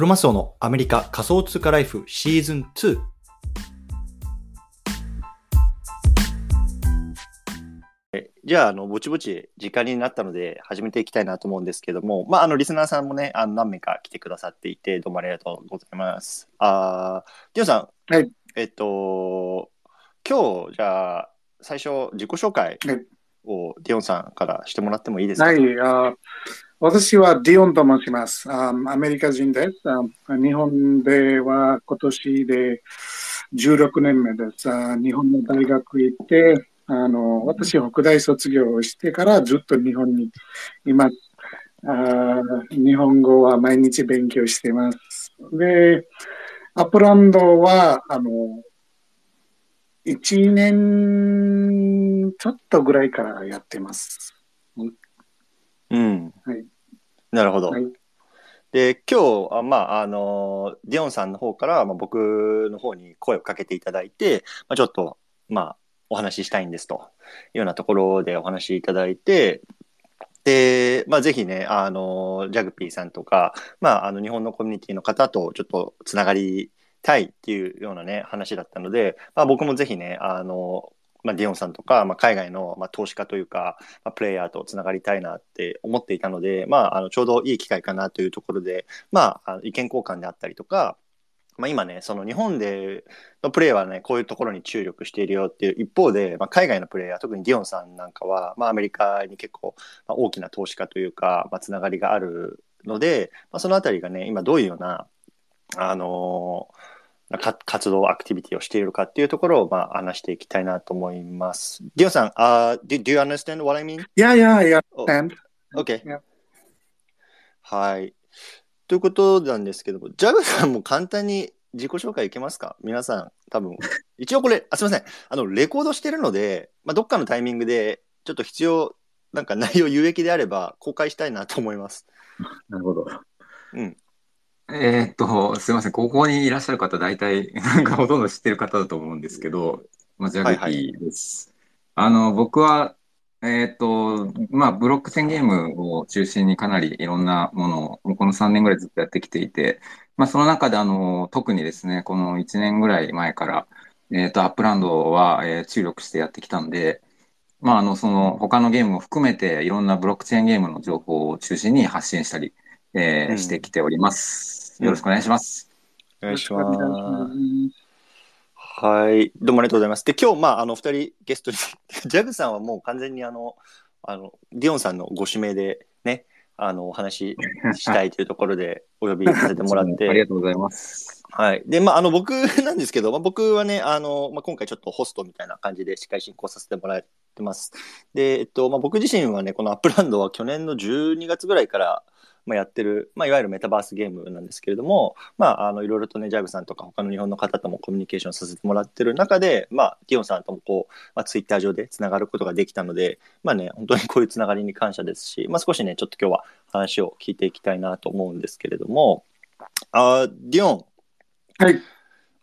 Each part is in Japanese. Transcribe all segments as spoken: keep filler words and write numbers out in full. クロマスオのアメリカ仮想通貨ライフシーズンツー。えじゃあ、あのぼちぼち時間になったので始めていきたいなと思うんですけども、まあ、あのリスナーさんもね、あの何名か来てくださっていて、どうもありがとうございます。あジョンさん、はい、えっと今日じゃあ最初自己紹介をディオンさんからしてもらってもいいですか？はい、あ私はディオンと申します。あアメリカ人です。あ日本では今年でじゅうろくねんめです。あ日本の大学行って、あの私北大卒業してからずっと日本に今あ、日本語は毎日勉強してます。で、アップランドはあのいちねんちょっとぐらいからやってます。うん。はい、なるほど。はい、で、今日、まあ、あの、ディオンさんの方から、まあ、僕の方に声をかけていただいて、まあ、ちょっと、まあ、お話ししたいんですというようなところでお話しいただいて、で、まあ、ぜひね、あの、ジャグピーさんとか、まあ、あの、日本のコミュニティの方とちょっとつながりたいっていうようなね、話だったので、まあ、僕もぜひね、あの、まあ、ディオンさんとか、まあ、海外の、まあ、投資家というか、まあ、プレイヤーとつながりたいなって思っていたので、まあ、あのちょうどいい機会かなというところで、まあ、あの意見交換であったりとか、まあ、今ねその日本でのプレイヤーはねこういうところに注力しているよっていう一方で、まあ、海外のプレイヤー特にディオンさんなんかは、まあ、アメリカに結構、まあ、大きな投資家というか、まあ、つながりがあるので、まあ、そのあたりがね今どういうようなあのー活動アクティビティをしているかっていうところを、まあ、話していきたいなと思います。ディオさん、uh, do, do you understand what I mean? Yeah, yeah, I understand. Okay. Yeah. はい。ということなんですけども、ジャグさんも簡単に自己紹介いけますか？皆さん、多分。一応これ、あ、すいません。あの、レコードしてるので、まあ、どっかのタイミングで、ちょっと必要、なんか内容有益であれば公開したいなと思います。なるほど。うん。えー、っとすみません、ここにいらっしゃる方大体なんかほとんど知ってる方だと思うんですけど、まあ、ジャグピーです、はいはい、あの僕は、えーっとまあ、ブロックチェーンゲームを中心にかなりいろんなものをこのさんねんぐらいずっとやってきていて、まあ、その中であの特にですねこのいちねんぐらい前から、えーっとアップランドは、えー、注力してやってきたんで、まあ、あのその他のゲームも含めていろんなブロックチェーンゲームの情報を中心に発信したり、えーうん、してきております。よろしくお願いします。お願いします。はい、どうもありがとうございます。で、今日まああの二人ゲストにジャグさんはもう完全にあのあのディオンさんのご指名でね、あのお話ししたいというところでお呼びさせてもらって、ありがとうございます。はい。で、まああの僕なんですけど、まあ、僕はねあの、まあ、今回ちょっとホストみたいな感じで司会進行させてもらってます。で、えっとまあ、僕自身はねこのアップランドは去年のじゅうにがつぐらいからまあ、やってる、まあ、いわゆるメタバースゲームなんですけれども、まあ、あのいろいろとね ジャグ さんとか他の日本の方ともコミュニケーションさせてもらってる中で、まあ、ディオンさんともこう、まあ、ツイッター上でつながることができたので、まあね、本当にこういうつながりに感謝ですし、まあ、少しねちょっと今日は話を聞いていきたいなと思うんですけれども、uh, ディオン、はい、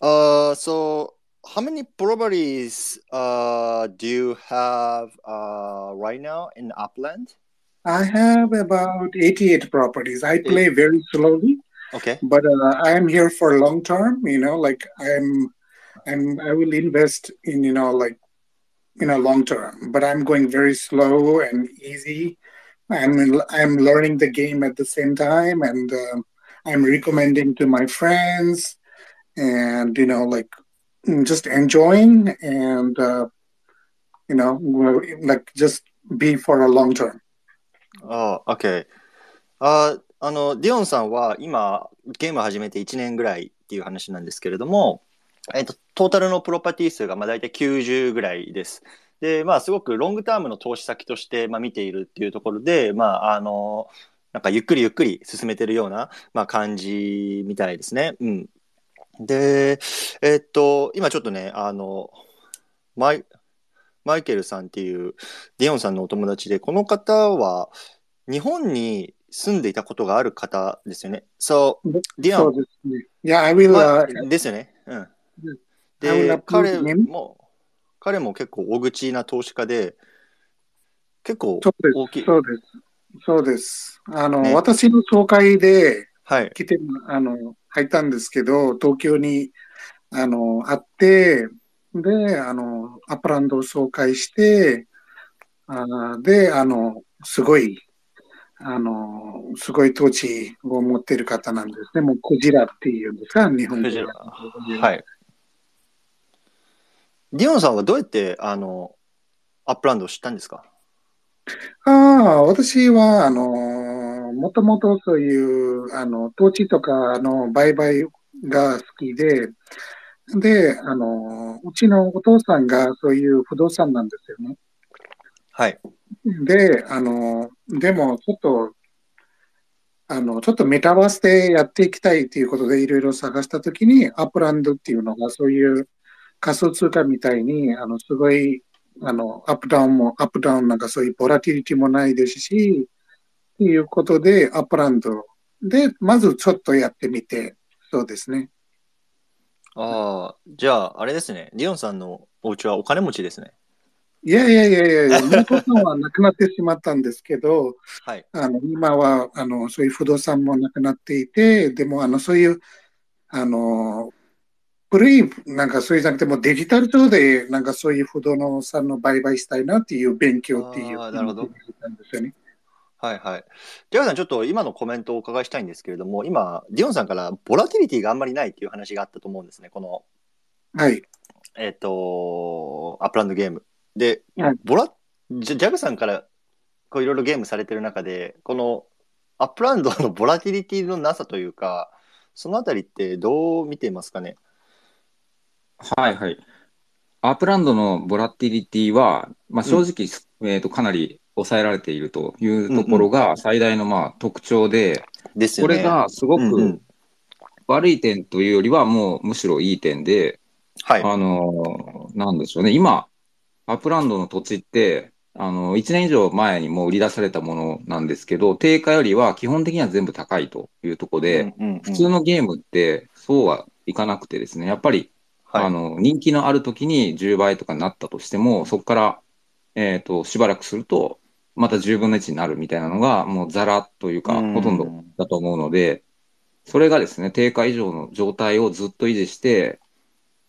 uh, So how many properties、uh, do you have、uh, right now in Upland?I have about eighty-eight properties. I play very slowly, okay. But uh, I am here for long term. You know, like I'm, I'm, I will invest in you know, like you know, long term. But I'm going very slow and easy. I'm, I'm learning the game at the same time, and uh, I'm recommending to my friends, and you know, like just enjoying and uh, you know, like just be for a long term.ああ、OK。あの、ディオンさんは今、ゲームを始めていちねんぐらいっていう話なんですけれども、えっと、トータルのプロパティ数がまあ大体きゅうじゅうぐらいです。で、まあ、すごくロングタームの投資先としてまあ見ているっていうところで、まあ、あの、なんかゆっくりゆっくり進めてるような、まあ、感じみたいですね。うん。で、えっと、今ちょっとね、あの、マイ、マイケルさんっていうディオンさんのお友達で、この方は日本に住んでいたことがある方ですよね。そう、ディオン。そうですね。いや、I will、まあ、ですよね。うん。で、彼も、彼も結構大口な投資家で、結構大きい。そうです。そうです。そうです。あの、ね、私の紹介で、はい、来てあの入ったんですけど、東京にあのあって、であのアップランドを紹介して、あであのすごいあのすごい土地を持っている方なんですね。もうクジラっていうんですか、日本語で。はい。ディオンさんはどうやってあのアップランドを知ったんですか？ああ、私はあのもともとそういうあの土地とかの売買が好きで、であのうちのお父さんがそういう不動産なんですよね。はい。で、あの、でもちょっと、あの、ちょっとメタバースでやっていきたいということでいろいろ探したときに、アップランドっていうのがそういう仮想通貨みたいに、あの、すごい、あの、アップダウンも、アップダウンなんかそういうボラティリティもないですし、っていうことで、アップランドで、まずちょっとやってみて、そうですね。ああ、じゃあ、あれですね。ディオンさんのお家はお金持ちですね。いやいやいやいや、元さんはなくなってしまったんですけど、はい。あの今はあのそういう不動産もなくなっていて、でもあのそういうあの古い、なんかそういうじゃなくて、もうデジタル上で、なんかそういう不動産の売買したいなっていう勉強っていうああ、なるほど。なんですよね。はいはい。ディオンさん、ちょっと今のコメントをお伺いしたいんですけれども、今、ディオンさんからボラティリティがあんまりないっていう話があったと思うんですね、この、はい。えっと、アップランドゲーム。で、はい。ボラ、ジャジャグさんからこういろいろゲームされてる中で、このアップランドのボラティリティのなさというか、そのあたりってどう見ていますかね？はいはい。アップランドのボラティリティは、まあ、う正ん。直、えーと、かなり抑えられているといううんとうころん。が最大のまあ特徴で、ですよこれね。がすごうんうくん。悪い点というよりは、もうむしろいい点で、はい。あのーなんでしょうね、今、アップランドの土地って、あの、いちねん以上前にもう売り出されたものなんですけど、定価よりは基本的には全部高いというところうんで、うん普う通ん。のゲームってそうはいかなくてですね、やっぱり、はあい。の、人気のある時にじゅうばいとかになったとしても、そこから、えっと、しばらくすると、またじゅうぶんのいちになるみたいなのが、もうザラといううか、ほとんどん。だと思うので、それがですね、定価以上の状態をずっと維持して、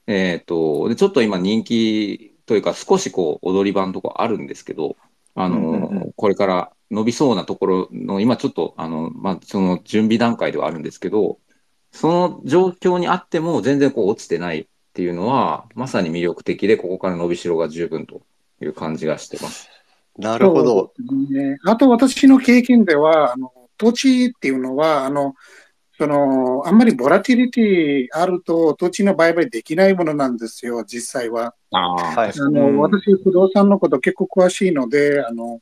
えっと、で、ちょっと今人気というか少しこう踊り場のとこあるんですけど、あうんうんうの、ん。これから伸びそうなところの、今ちょっと、あの、まあ、その準備段階ではあるんですけど、その状況にあっても全然こう落ちてないっていうのは、まさに魅力的で、ここから伸びしろが十分という感じがしてます。なるほそうでど。すね。あと私の経験では、あの土地っていうのは、あの、その、あんまりボラティリティあると土地の売買できないものなんですよ、実際は。ああ、はい。確あうの、ん。私、不動産のこと結構詳しいので、あの、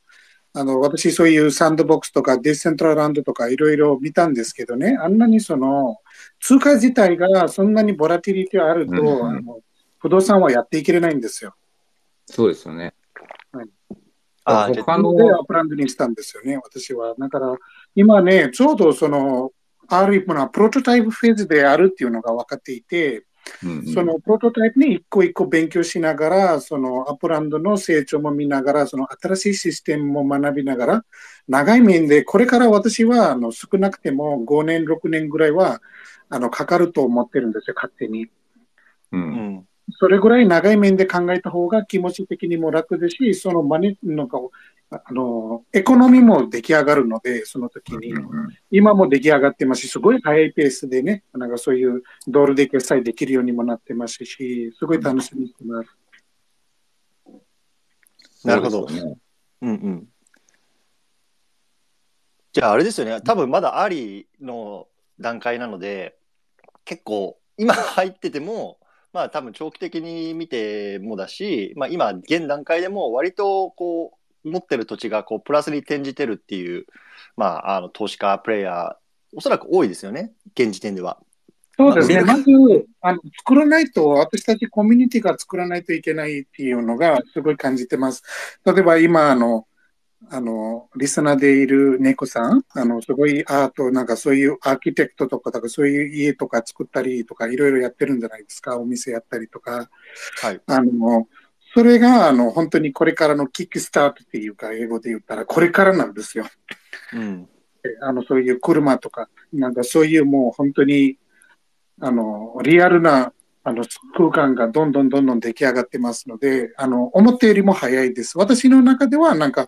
あの、私、そういうサンドボックスとかデセントラランドとかいろいろ見たんですけどね、あんなにその、通貨自体がそんなにボラティリティあるうんと、あうん。の、不動産はやっていけれないんですよ。そうですよね。はい。ああ、じゃあ、他ので、の、アップランドにしたんですよね、私は。だから、今ね、ちょうどその、ある一のはプロトタイプフェーズであるっていうのが分かっていて、うんうそん。のプロトタイプに一個一個勉強しながら、そのアップランドの成長も見ながら、その新しいシステムも学びながら、長い面で、これから私はあの少なくてもごねん、ろくねんぐらいはあのかかると思ってるんですよ、勝手に。ううん。ん。それぐらい長い面で考えた方が気持ち的にも楽ですし、そのマネ、なんか、あの、エコノミーも出来上がるので、その時うんに。うんうん。今も出来上がってますし、すごい早いペースでね、なんかそういうドルで決済できるようにもなってますし、すごい楽しみにしてます。なそるうでほすど。よね。うんうん。じゃあ、あれですよね。多分まだありの段階なので、結構今入ってても、まあ多分長期的に見てもだし、まあ今現段階でも割とこう持ってる土地がこうプラスに転じてるっていう、まああの投資家、プレイヤー、おそらく多いですよね、現時点では。そうまあ、で売すれね。るまか。ず、あの、作らないと、私たちコミュニティが作らないといけないっていうのが、すごい感じてます。例えば今、あの、あの、リスナーでいる猫さん、あの、すごいアート、なんかそういうアーキテクトとか、だからそういう家とか作ったりとか、いろいろやってるんじゃないですか、お店やったりとか。はい。あの、それが、あの、本当にこれからのキックスタートっていうか、英語で言ったら、これからなんですよ。うん。あの、そういう車とか。なんかそういうもう本当にあのリアルなあの空間がどんどんどんどん出来上がってますので、あの思ったよりも早いです。私の中ではなんか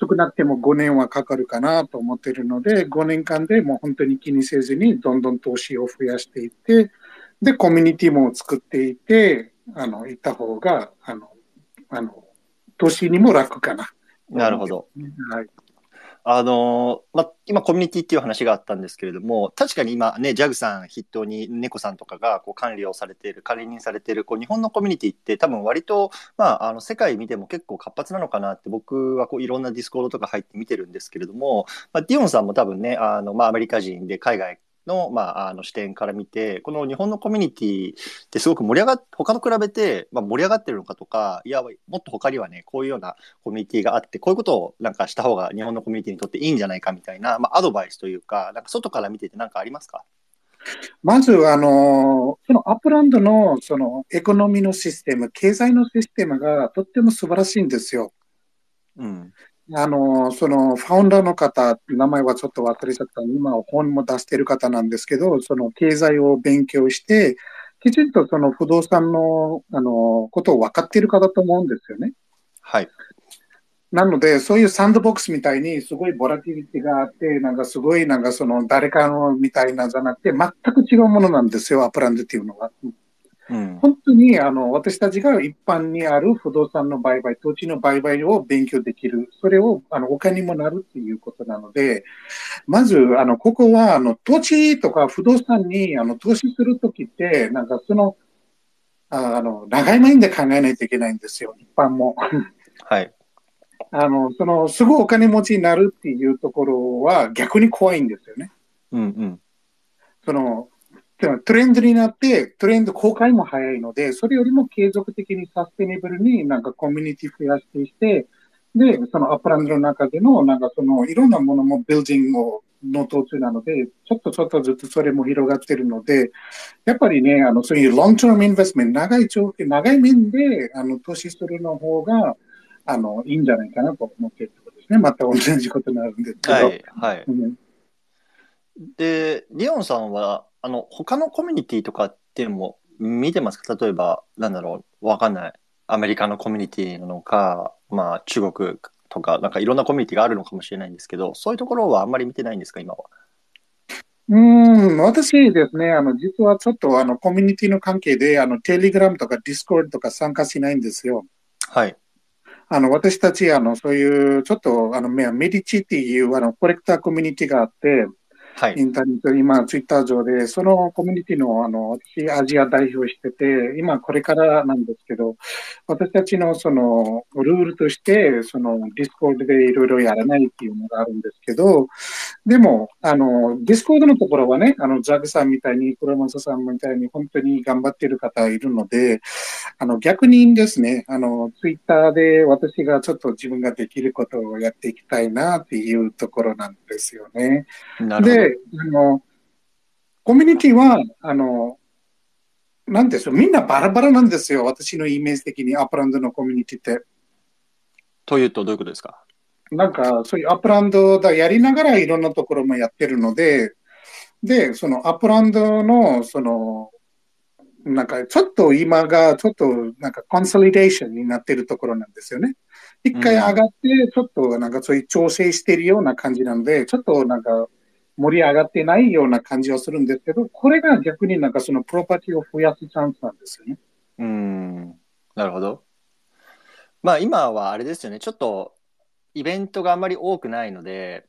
少なくてもごねんはかかるかなと思ってるので、ごねんかんでもう本当に気にせずにどんどん投資を増やしていって、でコミュニティも作っていてあの行った方があのあの投資にも楽かな。なるほど、はい。あのまあ、今コミュニティっていう話があったんですけれども、確かに今ね、ジャグさん筆頭に猫さんとかがこう管理をされている、管理人されているこう日本のコミュニティって多分割と、まあ、あの世界見ても結構活発なのかなって、僕はこういろんなディスコードとか入って見てるんですけれども、まあ、ディオンさんも多分ねあの、まあ、アメリカ人で海外の、まあ、あの視点から見て、この日本のコミュニティってすごく盛り上がっ他と比べて、まあ、盛り上がってるのかとか、いやもっと他にはねこういうようなコミュニティがあって、こういうことをなんかした方が日本のコミュニティにとっていいんじゃないかみたいな、まあ、アドバイスというか、なんか外から見てて何かありますか？まずあのそのアップランドのそのエコノミーのシステム、経済のシステムがとっても素晴らしいんですよ。うん。あのそのファウンダーの方、名前はちょっと忘れちゃった、今本も出してる方なんですけど、その経済を勉強してきちんとその不動産の、あのことを分かっている方だと思うんですよね。はい。なのでそういうサンドボックスみたいにすごいボラティリティがあって、なんかすごいなんかその誰かのみたいなじゃなくて全く違うものなんですよ、アップランドっていうのは。うん、本当にあの私たちが一般にある不動産の売買、土地の売買を勉強できる、それをあのお金にもなるっていうことなので、まずあのここはあの土地とか不動産にあの投資するときってなんかそのあの長いマインで考えないといけないんですよ、一般も。はい。あのそのすぐお金持ちになるっていうところは逆に怖いんですよね。うんうん。そのトレンドになって、トレンド公開も早いので、それよりも継続的にサステナブルになんかコミュニティ増やしていて、で、そのアップランドの中でのなんかそのいろんなものもビルディングの途中なので、ちょっとちょっとずつそれも広がってるので、やっぱりね、あのそういうロングタームインベスメント、長い長期、長い面であの投資するの方があのいいんじゃないかなと思っているところですね。また同じことになるんですけど。はい、はい。うん、で、リオンさんは、あの他のコミュニティとかっていうのも見てますか？例えばなんだろう、わかんない、アメリカのコミュニティなのか、まあ、中国とかなんかいろんなコミュニティがあるのかもしれないんですけど、そういうところはあんまり見てないんですか今は？うーん、私ですね、あの実はちょっとあのコミュニティの関係であのテレグラムとかディスコードとか参加しないんですよ。はい。あの私たちあのそういうちょっとあのメディチっていうあのコレクターコミュニティがあって、はい、インターネット、今、ツイッター上で、そのコミュニティの、あの、私、アジア代表してて、今、これからなんですけど、私たちの、その、ルールとして、その、ディスコードでいろいろやらないっていうのがあるんですけど、でも、あの、ディスコードのところはね、あの、ジャグさんみたいに、クロマサさんみたいに、本当に頑張っている方いるので、あの、逆にですね、あの、ツイッターで私がちょっと自分ができることをやっていきたいなっていうところなんですよね。なるほど。で、あのコミュニティはあのなんでしょう、みんなバラバラなんですよ、私のイメージ的にアップランドのコミュニティって。というとどういうことですか？なんかそういうアップランドだやりながらいろんなところもやってるので、でそのアップランドのそのなんかちょっと今がちょっとなんかコンソリデーションになってるところなんですよね。一回上がってちょっとなんかそういう調整してるような感じなので、ちょっとなんか盛り上がってないような感じをするんですけど、これが逆になんかそのプロパティを増やすチャンスなんですよね。うーん、なるほど。まあ今はあれですよね、ちょっとイベントがあんまり多くないので、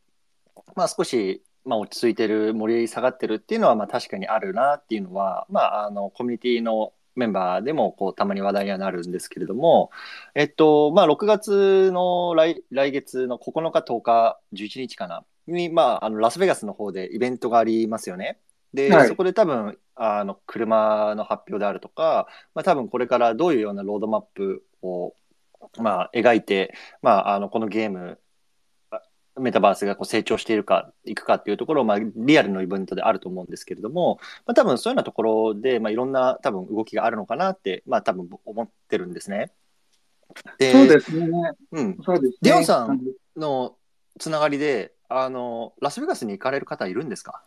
まあ少し、まあ、落ち着いてる、盛り下がってるっていうのはまあ確かにあるなっていうのは、まあ、あのコミュニティのメンバーでもこうたまに話題にはなるんですけれども、えっとまあ、ろくがつの 来, 来月のここのか、とおか、じゅういちにちかなに、まあ、あのラスベガスの方でイベントがありますよね。で、はい、そこで多分あの車の発表であるとか、まあ、多分これからどういうようなロードマップを、まあ、描いて、まあ、あのこのゲームメタバースがこう成長しているかいくかっていうところを、まあ、リアルのイベントであると思うんですけれども、まあ、多分そういうようなところで、まあ、いろんな多分動きがあるのかなって、まあ、多分思ってるんですね。で、そうですね。うん。そうですね。デオンさんのつながりであのラスベガスに行かれる方いるんですか？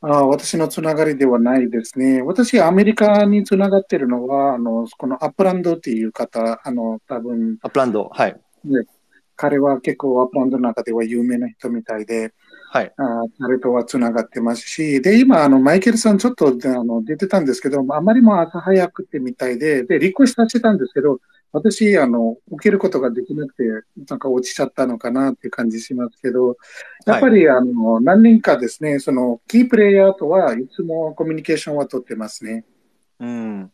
あ、私のつながりではないですね。私、アメリカにつながってるのは、あの、このアップランドっていう方、あの、多分。アップランド、はい。ね、彼は結構アップランドの中では有名な人みたいで、はい。あ、彼とはつながってますし、で、今、あの、マイケルさんちょっとあの出てたんですけど、あまりも朝早くてみたいで、で、リクエストしてたんですけど、私、あの、受けることができなくて、なんか落ちちゃったのかなっていう感じしますけど、やっぱり、はい、あの、何人かですね、その、キープレイヤーとはいつもコミュニケーションは取ってますね。うん。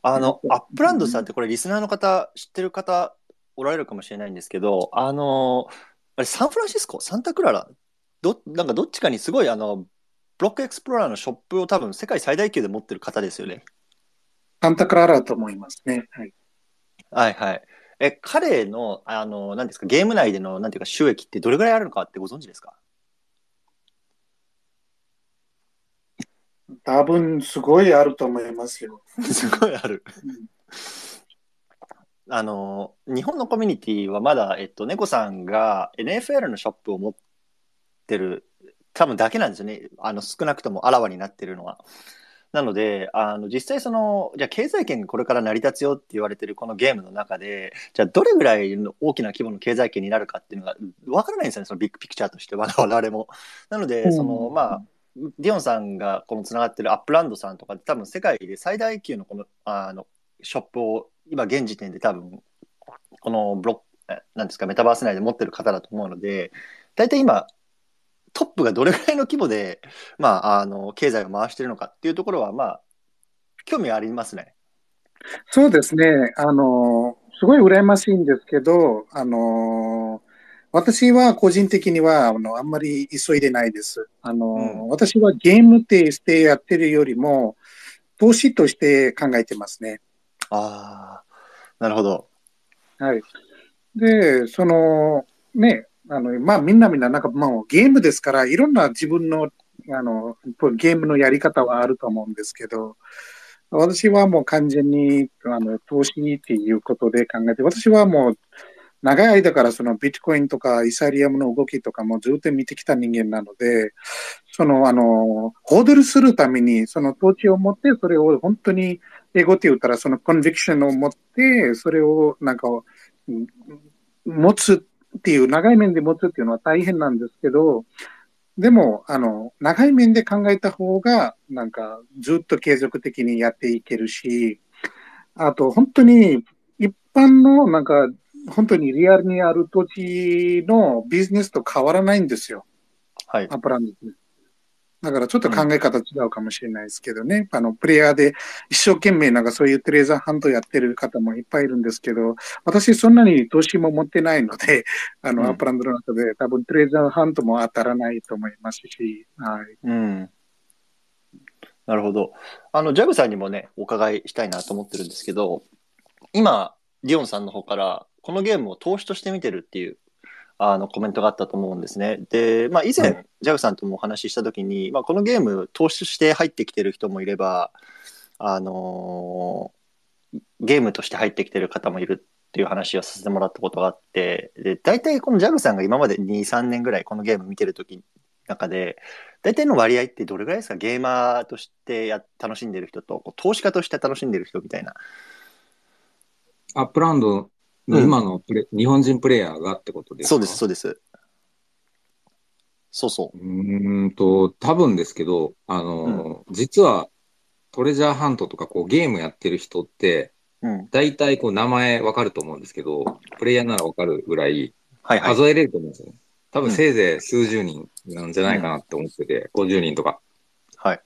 あの、アップランドさんってこれ、リスナーの方、知ってる方、おられるかもしれないんですけど、あの、あれ、サンフランシスコ、サンタクララ、ど、なんかどっちかにすごい、あの、ブロックエクスプローラーのショップを多分、世界最大級で持ってる方ですよね。サンタクララと思いますね。はい。はいはい。え、彼の、あの、何ですか、ゲーム内での、なんていうか、収益ってどれぐらいあるのかってご存知ですか？多分、すごいあると思いますよ。すごいある。うん、あの、日本のコミュニティはまだ、えっと、猫さんが エヌエフエル のショップを持ってる、多分だけなんですよね。あの、少なくともあらわになってるのは。なので、あの、実際その、じゃあ経済圏がこれから成り立つよって言われてるこのゲームの中で、じゃあどれぐらいの大きな規模の経済圏になるかっていうのが分からないんですよね、そのビッグピクチャーとして我々も。なので、その、まあ、ディオンさんがこのつながってるアップランドさんとかで多分世界で最大級のこの、あの、ショップを今現時点で多分、このブロック、なんですか、メタバース内で持ってる方だと思うので、大体今、トップがどれぐらいの規模で、まあ、あの経済を回しているのかっていうところは、まあ、興味ありますね。そうですね。あの、すごい羨ましいんですけど、あの、私は個人的にはあのあんまり急いでないです。あの、うん、私はゲームってしてやってるよりも、投資として考えてますね。ああ、なるほど。はい。で、その、ね、あのまあ、みんなみんな、なんかもうゲームですから、いろんな自分の、あのゲームのやり方はあると思うんですけど、私はもう完全にあの投資っていうことで考えて、私はもう長い間からそのビットコインとかイサリアムの動きとかもずっと見てきた人間なので、そのあのホードルするためにその投資を持って、それを本当に英語って言ったらそのコンビクションを持って、それをなんか持つっていう長い面で持つっていうのは大変なんですけど、でもあの長い面で考えた方がなんかずっと継続的にやっていけるし、あと本当に一般のなんか本当にリアルにある土地のビジネスと変わらないんですよ。はい。アップランドって。だからちょっと考え方違うかもしれないですけどね。うん、あの、プレイヤーで一生懸命なんかそういうトレーザーハントやってる方もいっぱいいるんですけど、私そんなに投資も持ってないので、あの、うん、アップランドの中で多分トレーザーハントも当たらないと思いますし、はい。うん。なるほど。あの、ジャグさんにもね、お伺いしたいなと思ってるんですけど、今、ディオンさんの方から、このゲームを投資として見てるっていう、あのコメントがあったと思うんですね。で、まあ、以前 ジャグ さんともお話しした時に、まあ、このゲーム投資して入ってきてる人もいれば、あのー、ゲームとして入ってきてる方もいるっていう話をさせてもらったことがあって、で大体この ジャグ さんが今まで に,さん 年ぐらいこのゲーム見てる時の中で大体の割合ってどれぐらいですか？ゲーマーとしてや楽しんでる人と投資家として楽しんでる人みたいな。アップランド今のプレ、うん、日本人プレイヤーがってことですか？そうです、そうです。そうそう。うんと、多分ですけど、あの、うん、実はトレジャーハントとかこうゲームやってる人って、うん、大体こう名前わかると思うんですけど、プレイヤーならわかるぐらい数えれると思うんですよね。はいはい、多分せいぜい数十人なんじゃないかなって思ってて、うん、ごじゅうにんとか。はい。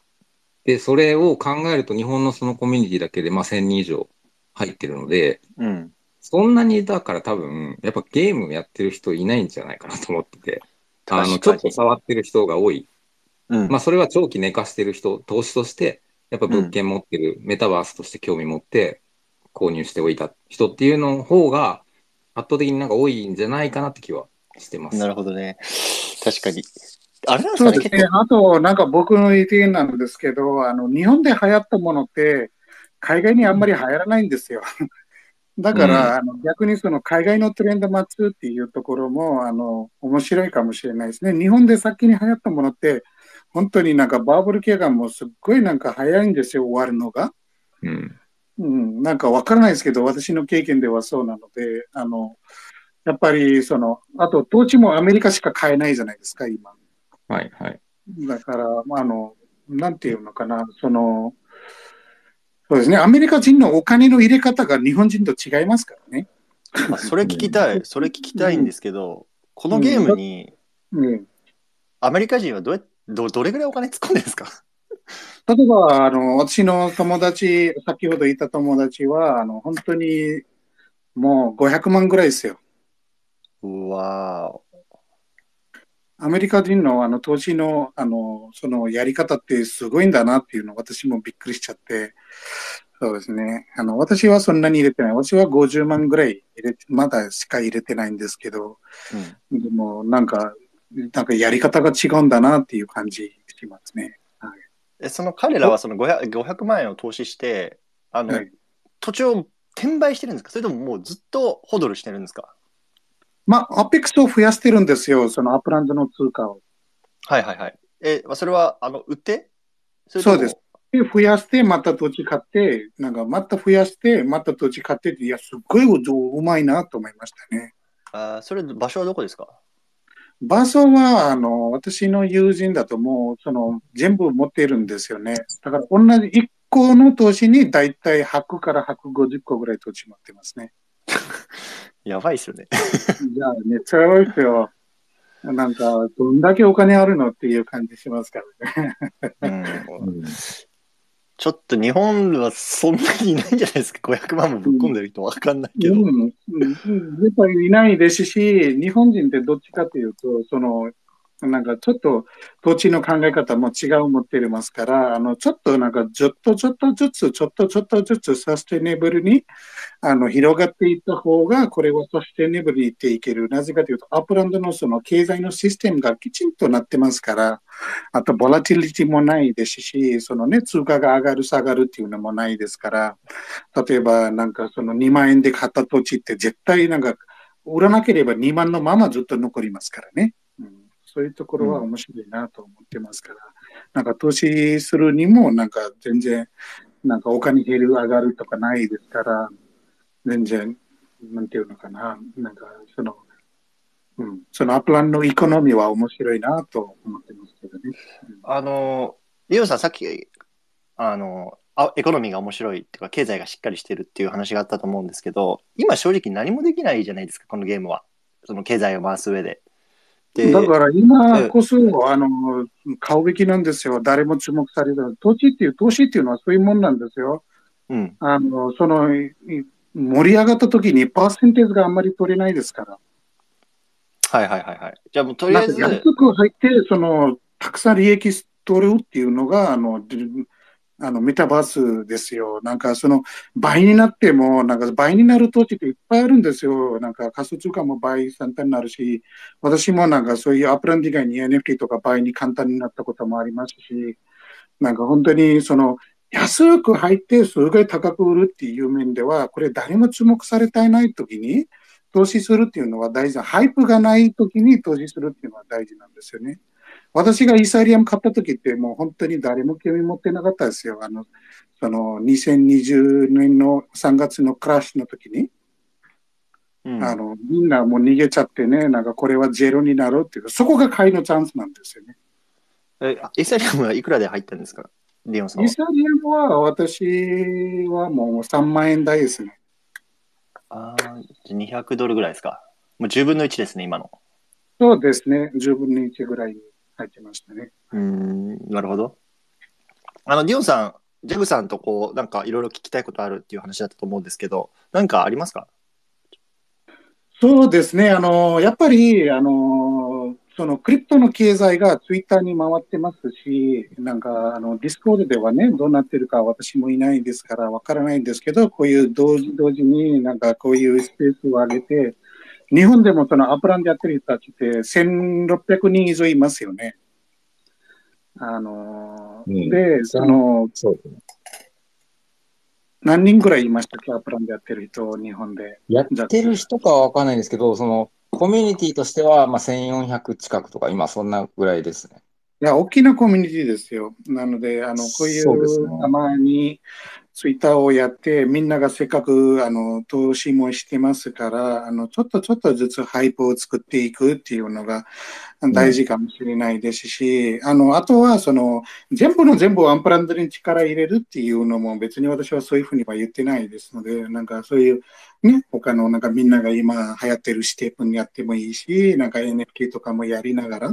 で、それを考えると日本のそのコミュニティだけで、まあ、せんにん以上入ってるので、うんそんなにだから多分、やっぱゲームやってる人いないんじゃないかなと思ってて、あの、ちょっと触ってる人が多い。うん、まあ、それは長期寝かしてる人、投資として、やっぱ物件持ってる、うん、メタバースとして興味持って購入しておいた人っていうの方が、圧倒的になんか多いんじゃないかなって気はしてます。なるほどね。確かに。あれなんですかね。そうですね。あと、なんか僕の意見なんですけど、あの、日本で流行ったものって、海外にあんまり流行らないんですよ。うんだから、うん、あの逆にその海外のトレンド待つっていうところもあの面白いかもしれないですね。日本で先に流行ったものって本当になんかバブル系がもうすっごいなんか早いんですよ、終わるのが。うんうん、なんかわからないですけど、私の経験ではそうなので、あの、やっぱりその、あと土地もアメリカしか買えないじゃないですか、今。はいはい。だから、あの、なんていうのかな、その、そうですね、アメリカ人のお金の入れ方が日本人と違いますからね。まあ、それ聞きたい、それ聞きたいんですけど、このゲームに、うん、アメリカ人はどうやって、ど, どれぐらいお金突っ込んでるんですか？例えばあの私の友達、先ほど言った友達はあの本当にもうごひゃくまんぐらいですよ。うわー。アメリカ人のあの投資のあのそのやり方ってすごいんだなっていうの私もびっくりしちゃって、そうですね。あの私はそんなに入れてない。私はごじゅうまんぐらい入れてまだしか入れてないんですけど、うん、でもなんか。なんかやり方が違うんだなっていう感じしますね。はい、えその彼らはその ごひゃく, ごひゃくまん円を投資してあの、はい、土地を転売してるんですか、それとももうずっとホドルしてるんですか？まあ、エーペックス を増やしてるんですよ、そのアップランドの通貨を。はいはいはい。えそれはあの売ってそれともそうです。で増やして、また土地買って、なんかまた増やして、また土地買ってって、いや、すごいうまいなと思いましたね。あそれ、場所はどこですか？バーソンは、あの、私の友人だともう、その、全部持っているんですよね。だから、同じいっこの投資に、だいたいひゃくからひゃくごじゅっこぐらい投資持ってますね。やばいっすよね。いや、めっちゃやばいっすよ。なんか、どんだけお金あるのっていう感じしますからね。うん、ちょっと日本はそんなにいないんじゃないですか。ごひゃくまんもぶっ込んでる人わかんないけど。うんうんうん、やっぱりいないですし、日本人ってどっちかというと、その、なんかちょっと土地の考え方も違う持っていますから、あの、ちょっとなんかずっとちょっとずつ、ちょっとちょっとずつサステネブルに、あの、広がっていった方が、これはサステネブルにいっていける。なぜかというと、アップランドのその経済のシステムがきちんとなってますから、あとボラティリティもないですし、そのね、通貨が上がる下がるっていうのもないですから、例えばなんかそのにまんえんで買った土地って絶対なんか、売らなければにまんのままずっと残りますからね。そういうところは面白いなと思ってますから、なんか投資するにもなんか全然なんかお金減る上がるとかないですから、全然なんていうのかな、なんかその、うん、そのアップランドのエコノミーは面白いなと思ってますけどね。あのリオさんさっきあのあエコノミーが面白いっていうか経済がしっかりしてるっていう話があったと思うんですけど、今正直何もできないじゃないですかこのゲームは、その経済を回す上で。だから今こそ、うん、あの買うべきなんですよ。誰も注目された投資っていう投資っていうのはそういうもんなんですよ。うん、あのその盛り上がった時にパーセンテージがあんまり取れないですから。はいはいはいはい。じゃあもうとりあえず安く入ってそのたくさん利益取るっていうのがあの。あのメタバースですよ。なんかその倍になってもなんか倍になる投資っていっぱいあるんですよ。なんか仮想通貨も倍簡単になるし、私もなんかそういうアップランド以外に エヌエフティー とか倍に簡単になったこともありますし、なんか本当にその安く入ってすごい高く売るっていう面ではこれ誰も注目されていないときに投資するっていうのは大事な、ハイプがないときに投資するっていうのは大事なんですよね。私がイーサリアム買った時ってもう本当に誰も興味持ってなかったですよ。あの、そのにせんにじゅうねんのさんがつのクラッシュの時に、うん、あの、みんなもう逃げちゃってね、なんかこれはゼロになろうっていう、そこが買いのチャンスなんですよね。え、イーサリアムはいくらで入ったんですか、リオンさんは。イーサリアムは私はもうさんまんえん台ですね。あー、にひゃくドルぐらいですか。もうじゅうぶんのいちですね、今の。そうですね、じゅうぶんのいちぐらい。入ってましたね。うーん、なるほど。あのディオンさん、ジャグさんとこうなんかいろいろ聞きたいことあるっていう話だったと思うんですけど、なんかありますか？そうですね。あのやっぱりあのそのクリプトの経済がツイッターに回ってますし、なんかあのディスコードではねどうなってるか私もいないですからわからないんですけど、こういう同時同時になんかこういうスペースを上げて。日本でもそのアップランドやってる人たちってせんろっぴゃくにん以上いますよね。あのーうん、で、その、そうですね、何人ぐらいいましたっけ、アップランドやってる人、日本で。やってる人かは分かんないですけど、そのコミュニティとしてはまあせんよんひゃく近くとか、今そんなぐらいですね。いや、大きなコミュニティですよ。なので、あの、こういう名前にツイッターをやって、みんながせっかく、あの、投資もしてますから、あの、ちょっとちょっとずつハイプを作っていくっていうのが大事かもしれないですし、うん、あの、あとは、その、全部の全部をアンプランドに力入れるっていうのも別に私はそういうふうには言ってないですので、なんかそういう、ね、他のなんかみんなが今流行ってるステップにやってもいいし、なんか エヌエフティー とかもやりながら、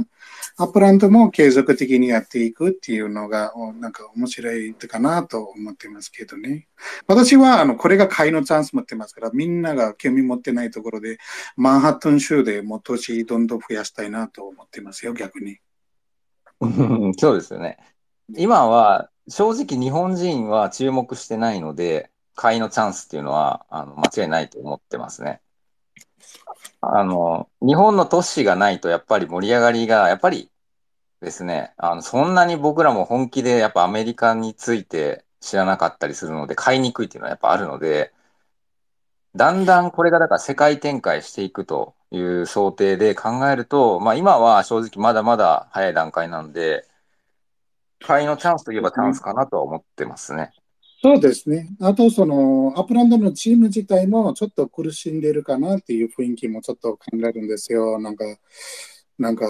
アップランドも継続的にやっていくっていうのが、なんか面白いかなと思ってますけどね。私は、あの、これが買いのチャンス持ってますから、みんなが興味持ってないところで、マンハッタン州でもう投資どんどん増やしたいなと思ってますよ、逆に。そうですよね。今は、正直日本人は注目してないので、買いのチャンスっていうのはあの間違いないと思ってますね。あの日本の都市がないとやっぱり盛り上がりがやっぱりですね、あのそんなに僕らも本気でやっぱアメリカについて知らなかったりするので買いにくいっていうのはやっぱあるので、だんだんこれがだから世界展開していくという想定で考えると、まあ、今は正直まだまだ早い段階なんで買いのチャンスといえばチャンスかなとは思ってますね。そうですね。あと、その、アップランドのチーム自体もちょっと苦しんでるかなっていう雰囲気もちょっと考えるんですよ。なんか、なんか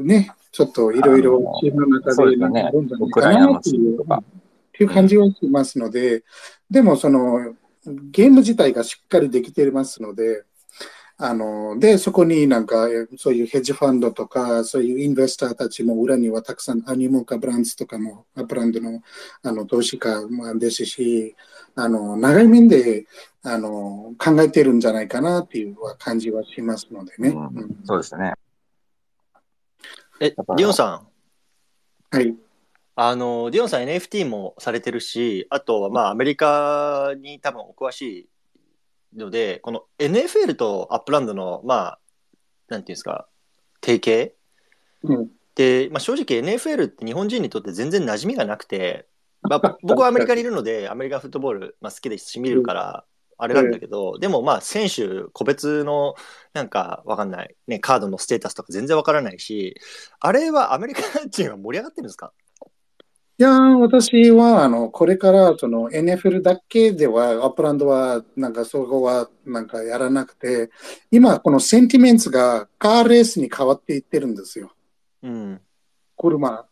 ね、ちょっといろいろチームの中でなんかあるんじゃないかなっていう、っていう感じはしますので、でもその、ゲーム自体がしっかりできていますので、あの、で、そこになんか、そういうヘッジファンドとか、そういうインベスターたちも裏にはたくさんアニモかブランズとかも、アップランドの、あの、投資家ですし、あの、長い面で、あの、考えてるんじゃないかなっていう感じはしますのでね。うんうん、そうですね。え、リオンさん。はい。あの、リオンさん エヌエフティー もされてるし、あとはまあ、アメリカに多分お詳しいので、この エヌエフエル とアップランドの、まあ、なんていうんですか、提携、うん、で、まあ、正直 エヌエフエル って日本人にとって全然馴染みがなくて、まあ、僕はアメリカにいるので、アメリカンフットボール、まあ、好きですし見るから、あれなんだけど、うん、でもまあ、選手、個別の、なんかわかんない、ね、カードのステータスとか全然わからないし、あれはアメリカ人は盛り上がってるんですか？いやー、私は、あの、これから、その、エヌエフエル だけでは、アップランドは、なんか、そこは、なんか、やらなくて、今、このセンティメンツが、カーレースに変わっていってるんですよ。うん。車。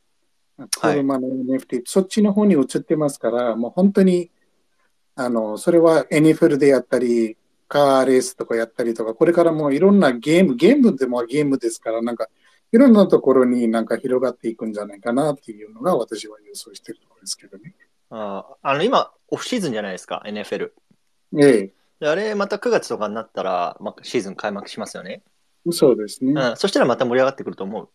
車の エヌエフティー、はい、そっちの方に移ってますから、もう本当に、あの、それは エヌエフエル でやったり、カーレースとかやったりとか、これからもういろんなゲーム、ゲームでもゲームですから、なんか、いろんなところになんか広がっていくんじゃないかなっていうのが私は予想してるところですけどね。ああ、あの今オフシーズンじゃないですか エヌエフエル。ええ。あれまたくがつとかになったら、まあ、シーズン開幕しますよね。そうですね、うん。そしたらまた盛り上がってくると思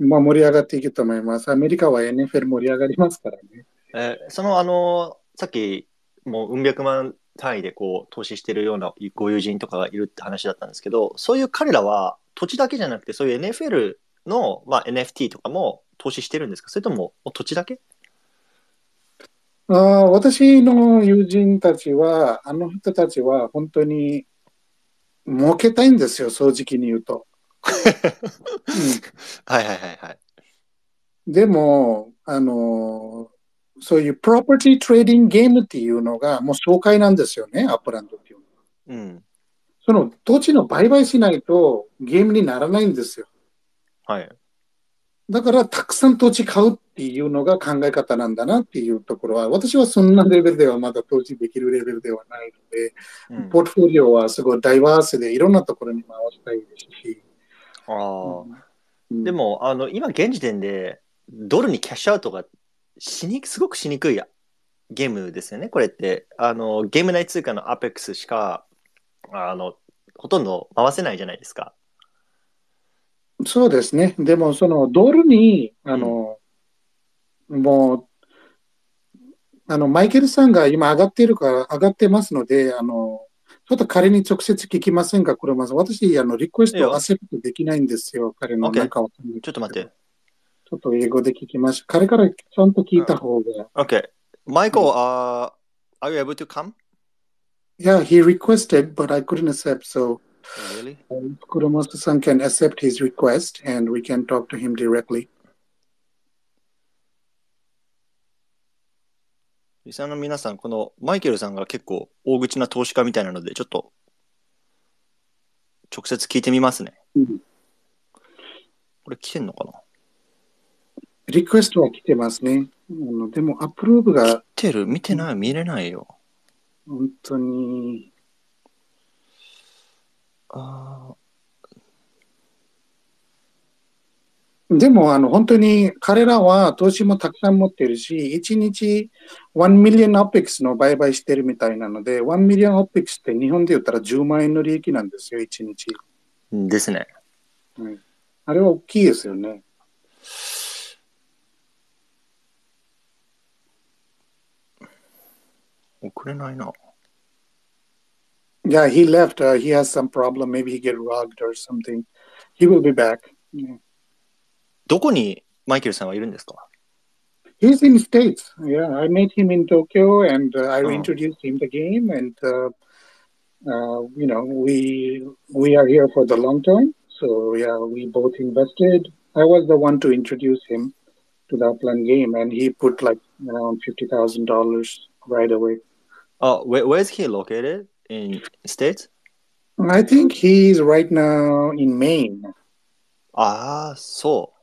う。まあ盛り上がっていくと思います。アメリカは エヌエフエル 盛り上がりますからね。えー、そのあのさっきもううん百万単位でこう投資してるようなご友人とかがいるって話だったんですけど、そういう彼らは土地だけじゃなくてそういう エヌエフエル の、まあ、エヌエフティー とかも投資してるんですか？それとも土地だけ？あ、私の友人たちはあの人たちは本当に儲けたいんですよ、正直に言うと。うん、はいはいはいはい。でもあのそういうプロパティトレーディングゲームっていうのがもう紹介なんですよね、アップランドっていうのは。うん。その土地の売買しないとゲームにならないんですよ。はい。だからたくさん土地買うっていうのが考え方なんだなっていうところは、私はそんなレベルではまだ投資できるレベルではないので、うん、ポートフォリオはすごいダイバースでいろんなところに回したいですし。ああ、うん。でもあの今現時点でドルにキャッシュアウトがしにすごくしにくいゲームですよね、これって。あのゲーム内通貨の エーペックス しかあのほとんど回せないじゃないですか。そうですね。でもそのドルにあの、うん、もうあのマイケルさんが今上がっているから上がってますので、あのちょっと彼に直接聞きませんか、これまず私あのリクエストをアセプトできないんですよ、彼の中を。ちょっと待って。ちょっと英語で聞きましょう。彼からちゃんと聞いた方が。Okay. Michael,、uh, are you able to come?Yeah, he requested, but I couldn't accept. So, really? Kuromoto-san can accept his request, and we can talk to him directly. リスナーの皆さん、このマイケルさんが結構大口な投資家みたいなので、ちょっと直接聞いてみますね。うん、これ来てんのかな。リクエストは来てますね。でもアプローブが来てる、見てない、見れないよ。本当に。あでもあの本当に彼らは投資もたくさん持ってるし、いちにちいちミリオン エーペックス の売買してるみたいなので、いちミリオン エーペックス って日本で言ったらじゅうまんえんの利益なんですよ、いちにち。ですね、はい。あれは大きいですよね。送れないな。Yeah, he left.、Uh, he has some problem. Maybe he get robbed or something. He will be back.、Yeah.どこにマイケルさんはいるんですか？ He's in States. Yeah, I met him in Tokyo and、uh, I introduced him the game and、uh, uh, you know, we we are here for the long time. So yeah, we both invested. I was the one to introduce him to the Upland game and he put like around fifty thousand dollars right away. Oh, where, where is he located in States? I think he's right now in Maine. Ah, so.Yeah.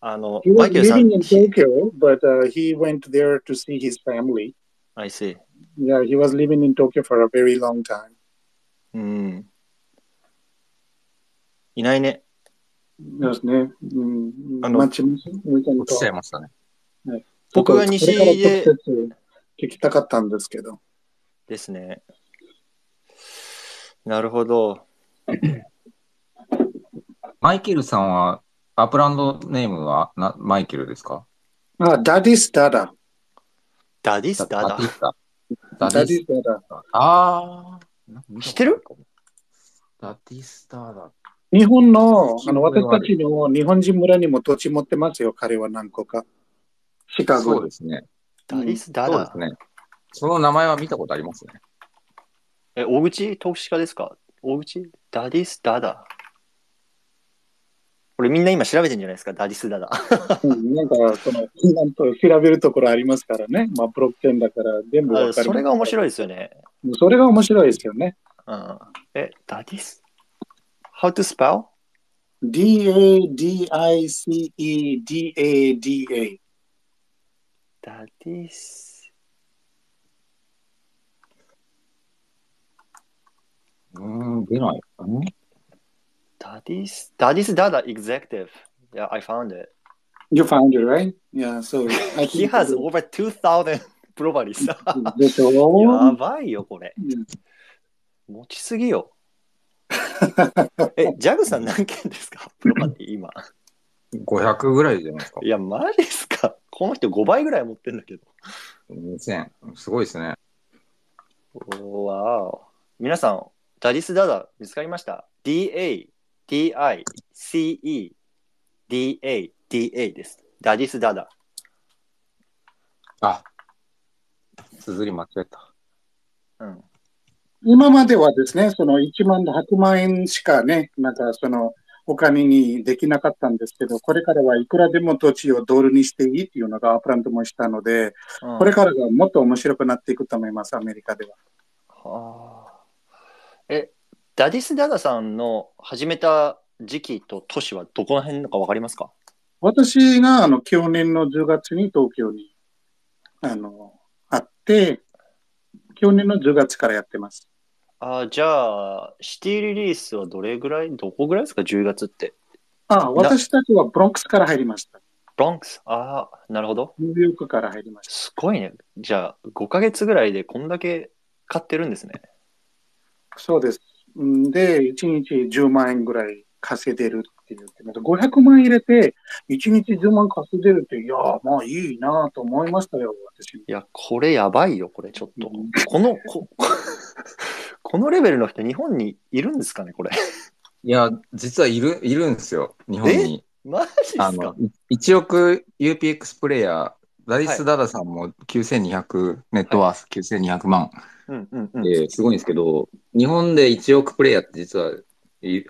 あの、he was living in Tokyo, but、uh, he went there to see his family. I see. Yeah, he was living in Tokyo for a very long time. うん。いないね。そうですね。うん。あの、落ちちゃいましたね。はい、僕が西で聞きたかったんですけど。ですね。なるほど。マイケルさんは。アプランドネームはなマイケルですか？あ、ダディスダダ。ダディスダダ。ダディスダダ。ああ。知ってる？ダディスダダ。日本の、あの私たちの日本人村にも土地持ってますよ、彼は何個か。シカゴ。そうですね。ダディスダダ。そうですね。その名前は見たことありますね。え、大口投資家ですか？大口ダディスダダ。これみんな今調べてんじゃないですか、ダディスダダ。うん、なんかそのなんと調べるところありますからね。まあブロックチェーンだから全部わかる。それが面白いですよね。それが面白いですよね。うん、え、ダディス How to spell? D-A-D-I-C-E-D-A-D-A ダディスうーん、出ないかな。ダディスダディスダダ executive. Yeah, I found it. You found it, right? Yeah, so he has over two thousand properties. やばいよこれ。持ちすぎよ。え、ジャグ さん何件ですか？プロパティ今。ごひゃくぐらいじゃないですか。いや、マジですか。この人ごばいぐらい持ってるんだけど。にせん。すごいですね。わお。皆さん、ダディスダダ見つかりました？ ダディスダダ です。ダディスダダ。あ、綴り間違えた。うん。今まではですね、そのいちまんのひゃくまんえんしかね、なんかそのお金にできなかったんですけど、これからはいくらでも土地をドルにしていいっていうのがアプラントもしたので、うん、これからがもっと面白くなっていくと思います、アメリカでは。はあ。え。ダディスダダさんの始めた時期と都市はどこら辺のか分かりますか？私があの去年のじゅうがつに東京にあのあって、去年のじゅうがつからやってます。あ、じゃあ、シティリリースはどれぐらい、どこぐらいですか、じゅうがつって。あ、私たちはブロンクスから入りました。ブロンクス、ああ、なるほど。ニューヨークから入りました。すごいね。じゃあ、ごかげつぐらいでこんだけ買ってるんですね。そうです。で、いちにちじゅうまんえんぐらい稼いでるって言って、ごひゃくまん入れて、いちにちじゅうまん稼いでるって、いや、まあいいなと思いましたよ、私。いや、これやばいよ、これちょっと。うん、このこ、このレベルの人、日本にいるんですかね、これ。いや、実はいる、いるんですよ、日本に。え？マジですか？あのいちおく ユーピーエックス プレイヤー、ダディスダダさんもきゅうせんにひゃく、はい、ネットワースきゅうせんにひゃくまん。うんうんうん、えー、すごいんですけど、日本でいちおくプレイヤーって実は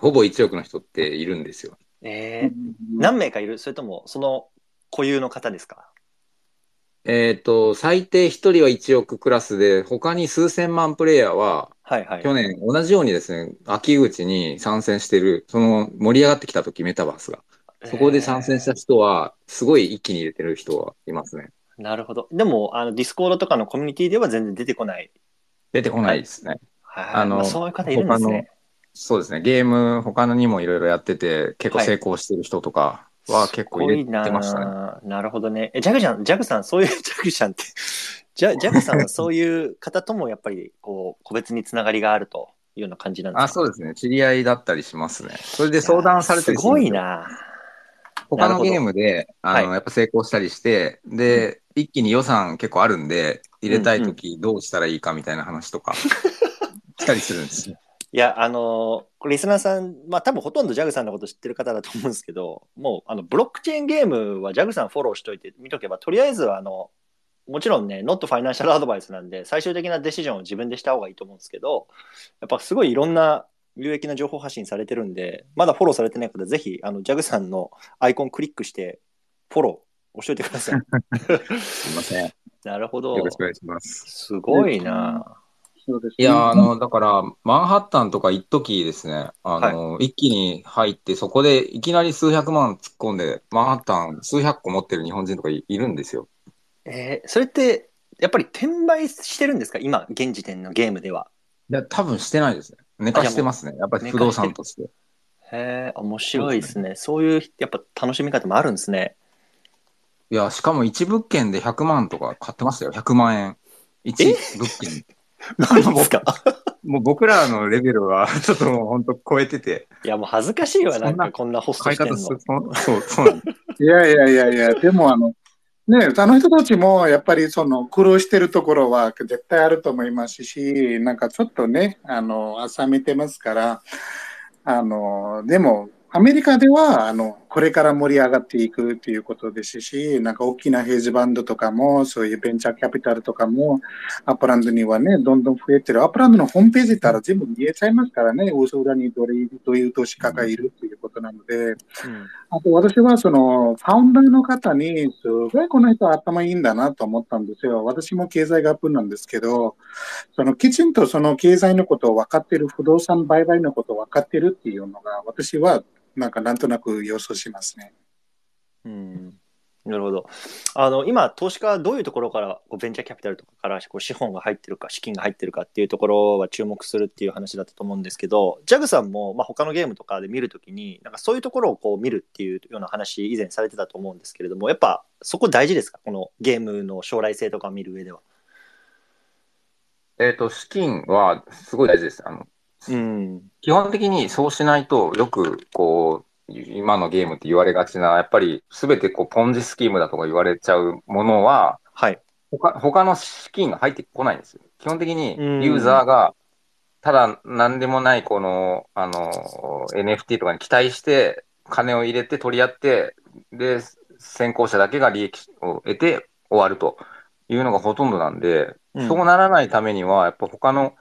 ほぼいちおくの人っているんですよ。えー、何名かいる？それともその固有の方ですか？えっと、最低ひとりはいちおくクラスで、他に数千万プレイヤーは、はいはい。去年同じようにですね、秋口に参戦してる、その盛り上がってきた時メタバースが。そこで参戦した人は、すごい一気に入れてる人はいますね。なるほど。でも、あの、ディスコードとかのコミュニティでは全然出てこない。出てこないですね。はい、あの、まあ、そういう方いるんですね。そうですね。ゲーム、他のにもいろいろやってて、結構成功してる人とかは結構入れてましたね。はい、な, なるほどね。え、ジャグちゃん、ジャグさん、そういう、ジャグちゃんって、ジャグさんはそういう方ともやっぱり、こう、個別につながりがあるというような感じなんですか？あ、そうですね。知り合いだったりしますね。それで相談されてる人。すごいな。他のゲームで、あの、はい、やっぱ成功したりして、で、うん、一気に予算結構あるんで、入れたいときどうしたらいいかみたいな話とか、したりするんですよ。いや、あのー、リスナーさん、まあ多分ほとんどジャグさんのこと知ってる方だと思うんですけど、もうあのブロックチェーンゲームはジャグさんフォローしといて見とけば、とりあえずはあの、もちろんね、ノットファイナンシャルアドバイスなんで、最終的なデシジョンを自分でした方がいいと思うんですけど、やっぱすごいいろんな有益な情報発信されてるんで、まだフォローされてない方、ぜひあのジャグさんのアイコンクリックして、フォロー押しといてください。すいません。なるほど。よろしくお願いします。すごいな。いや、あの、だから、マンハッタンとか一時ですね、あの、はい、一気に入って、そこでいきなり数百万突っ込んで、マンハッタン数百個持ってる日本人とか い, いるんですよ。えー、それって、やっぱり転売してるんですか？今、現時点のゲームでは。いや、多分してないですね。寝かしてますね。やっぱり不動産として。へー、面白いですね。そういう、やっぱ楽しみ方もあるんですね。いや、しかも一物件でひゃくまんとか買ってましたよ。ひゃくまんえん。一物件。何ですか？もう僕らのレベルはちょっともう本当超えてて。いやもう恥ずかしいわ、なんかこんなホストしてんの。そう、そう。いやいやいやいや、でもあの、ね、あの人たちもやっぱりその苦労してるところは絶対あると思いますし、なんかちょっとね、あの、浅めてますから、あの、でも、アメリカでは、あの、これから盛り上がっていくということですし、なんか大きなヘッジファンドとかも、そういうベンチャーキャピタルとかも、アップランドにはね、どんどん増えてる。アップランドのホームページ行ったら全部見えちゃいますからね、裏にどれ、どういう投資家がいるということなので、うん、あと私はその、ファウンダーの方に、すごいこの人頭いいんだなと思ったんですよ。私も経済学部なんですけど、その、きちんとその経済のことを分かってる、不動産売買のことを分かってるっていうのが、私は、なんかなんとなく予想しますね。うん、なるほど。あの今投資家はどういうところからこうベンチャーキャピタルとかからこう資本が入ってるか資金が入ってるかっていうところは注目するっていう話だったと思うんですけど、ジャグ さんもまあ他のゲームとかで見るときになんかそういうところをこう見るっていうような話以前されてたと思うんですけれども、やっぱそこ大事ですか？このゲームの将来性とか見る上では。えっと資金はすごい大事です。あのうん、基本的にそうしないとよくこう今のゲームって言われがちなやっぱり全てこうポンジスキームだとか言われちゃうものは、はい、他, 他の資金が入ってこないんですよ。基本的にユーザーがただ何でもないこの、あの エヌエフティー とかに期待して金を入れて取り合ってで先行者だけが利益を得て終わるというのがほとんどなんで、うん、そうならないためにはやっぱ他の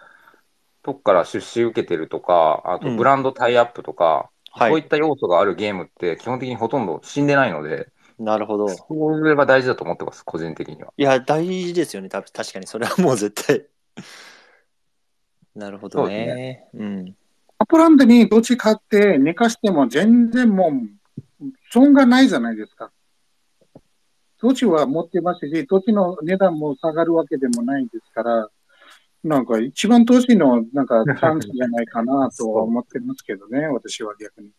とこから出資受けてるとか、あとブランドタイアップとか、うん、はい、そういった要素があるゲームって基本的にほとんど死んでないので、なるほど。そうすれば大事だと思ってます、個人的には。いや、大事ですよね、たぶん確かにそれはもう絶対。なるほどね。うね、うん。アップランドに土地買って寝かしても全然もう損がないじゃないですか。土地は持ってますし、土地の値段も下がるわけでもないですから。なんか一番投資のなんかチャンスじゃないかなとは思ってますけどね、私は逆に。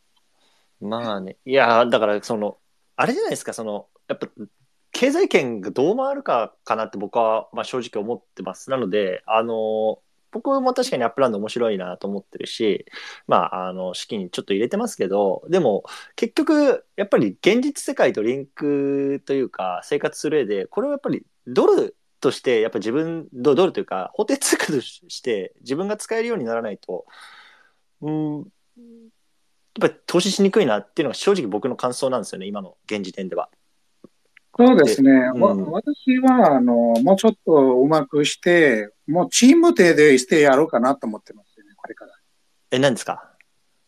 まあね、いや、だからその、あれじゃないですか、その、やっぱ経済圏がどう回るかかなって僕はまあ正直思ってます。なので、あの、僕も確かにアップランド面白いなと思ってるし、まあ、あの、資金ちょっと入れてますけど、でも結局、やっぱり現実世界とリンクというか、生活する上で、これはやっぱりドル、としてやっぱ自分ドルというか法定通貨として自分が使えるようにならないと、うん、やっぱり投資しにくいなっていうのが正直僕の感想なんですよね、今の現時点では。そうですね、うん、私はあのもうちょっとうまくしてもうチームででしてやろうかなと思ってますよね、これから。え、何ですか？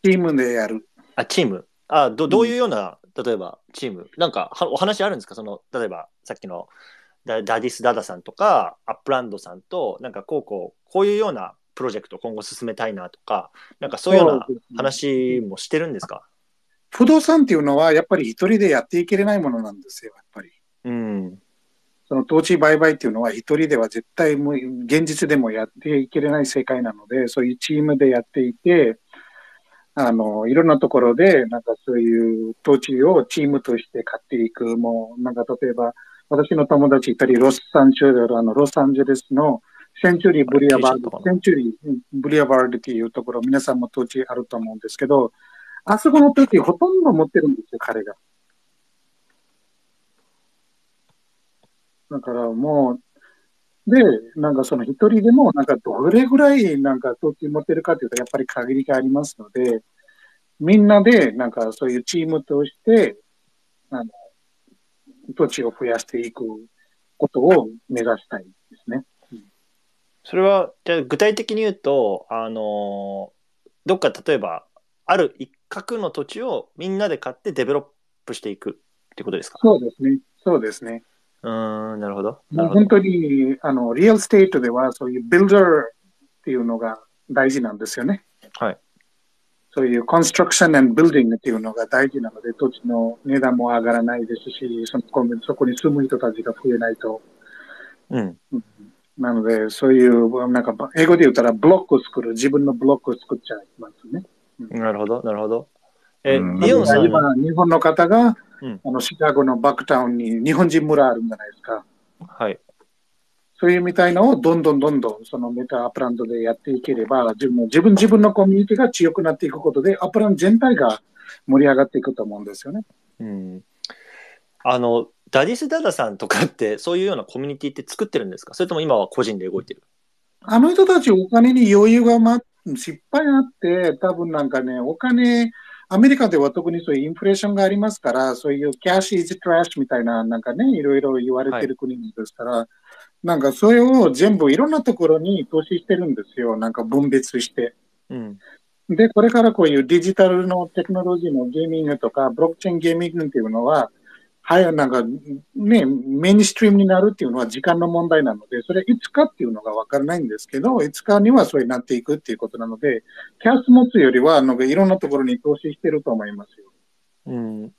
チームでやる。あ、チーム。あ、ど、どういうような、うん、例えばチームなんかはお話あるんですか？その例えばさっきのダディス・ダダさんとかアップランドさんとなんかこうこうこういうようなプロジェクトを今後進めたいなとか、なんかそういうような話もしてるんですか？不動産っていうのはやっぱり一人でやっていけれないものなんですよ、やっぱり。うん、その土地売買っていうのは一人では絶対もう現実でもやっていけれない世界なので、そういうチームでやっていて、あのいろんなところでなんかそういう土地をチームとして買っていく、もうなんか例えば私の友達いたり、ロサン州あのロサンゼルスのセンチュリーブリアバード、センチュリーブリアバードっていうところ、皆さんも土地あると思うんですけど、あそこの土地ほとんど持ってるんですよ、彼が。だからもう、で、なんかその一人でも、なんかどれぐらいなんか土地持ってるかというと、やっぱり限りがありますので、みんなでなんかそういうチームとして、あの土地を増やしていくことを目指したいですね。それはじゃあ具体的に言うと、あのどっか例えばある一角の土地をみんなで買ってデベロップしていくってことですか？そうですね、そうですね。うーん、なるほど。もう本当にあのリアルステートではそういうビルダーっていうのが大事なんですよね。はい。そういうコンストラクション&ビルディングっていうのが大事なので、土地の値段も上がらないですし、そのそこに住む人たちが増えないと。うん。うん、なので、そういう、なんか、英語で言ったら、ブロックを作る、自分のブロックを作っちゃいますね。うん、なるほど、なるほど。え、うん、リオンさん今、日本の方が、うん、あのシカゴのバックタウンに日本人村あるんじゃないですか。はい。そういうみたいなのを、どんどんどんどん、そのメタアップランドでやっていければ、自分、自分、自分のコミュニティが強くなっていくことで、アップランド全体が盛り上がっていくと思うんですよね。うん。あの、ダディス・ダダさんとかってそういうようなコミュニティって作ってるんですか？それとも今は個人で動いてる？あの人たちお金に余裕がま失敗あって、多分なんかね、お金、アメリカでは特にそういうインフレーションがありますから、そういうキャッシュ・イズ・トラッシュみたいな、なんかね、いろいろ言われてる国ですから、はい、なんかそれを全部いろんなところに投資してるんですよ、なんか分別して。うんで、これからこういうデジタルのテクノロジーのゲーミングとか、ブロックチェーンゲーミングっていうのは、はい、なんかね、メインストリームになるっていうのは時間の問題なので、それいつかっていうのが分からないんですけど、いつかにはそうになっていくっていうことなので、キャス持つよりは、なんかいろんなところに投資してると思いますよ。うん、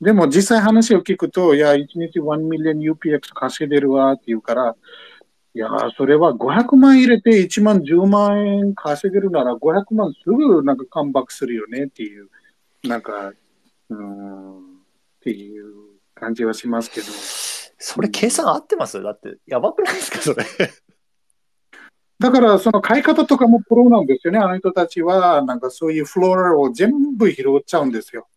でも実際話を聞くと、いや、いちにちいちミリオン ユーピーエックス 稼いでるわっていうから、いや、それはごひゃくまん入れていちまんじゅうまん円稼げるならごひゃくまんすぐなんかカムバックするよねっていう、なんか、うーん、っていう。感じはしますけど、それ計算合ってます？だってやばくないですかそれだからその買い方とかもプロなんですよね、あの人たちは。なんかそういうフローを全部拾っちゃうんですよ。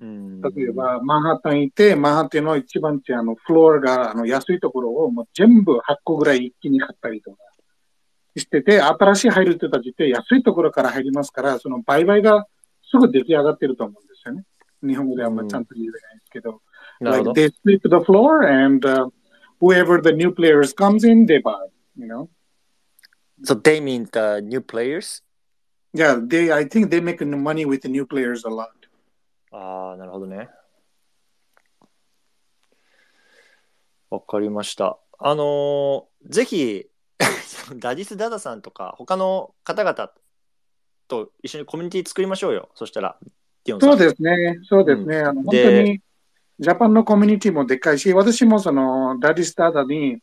うん、例えばマンハッタン行って、マンハッタンの一番ってあのフローがあの安いところをもう全部はっこぐらい一気に買ったりとかしてて、新しい入る人たちって安いところから入りますから、その売買がすぐ出来上がってると思うんですよね。日本語ではあんまちゃんと言えないですけど、うん、Like they sweep the floor and uh, whoever the new players comes in, they buy, you know. So they mean the new players? Yeah, they. I think they make money with the new players a lot. Ah, なるほどね。わかりました。あのー、ぜひダディス・ダダさんとか他の方々と一緒にコミュニティ作りましょうよ。そしたら。そうですね。そうですね。うん、あの本当に。ジャパンのコミュニティもでっかいし、私もそのダディスターダに、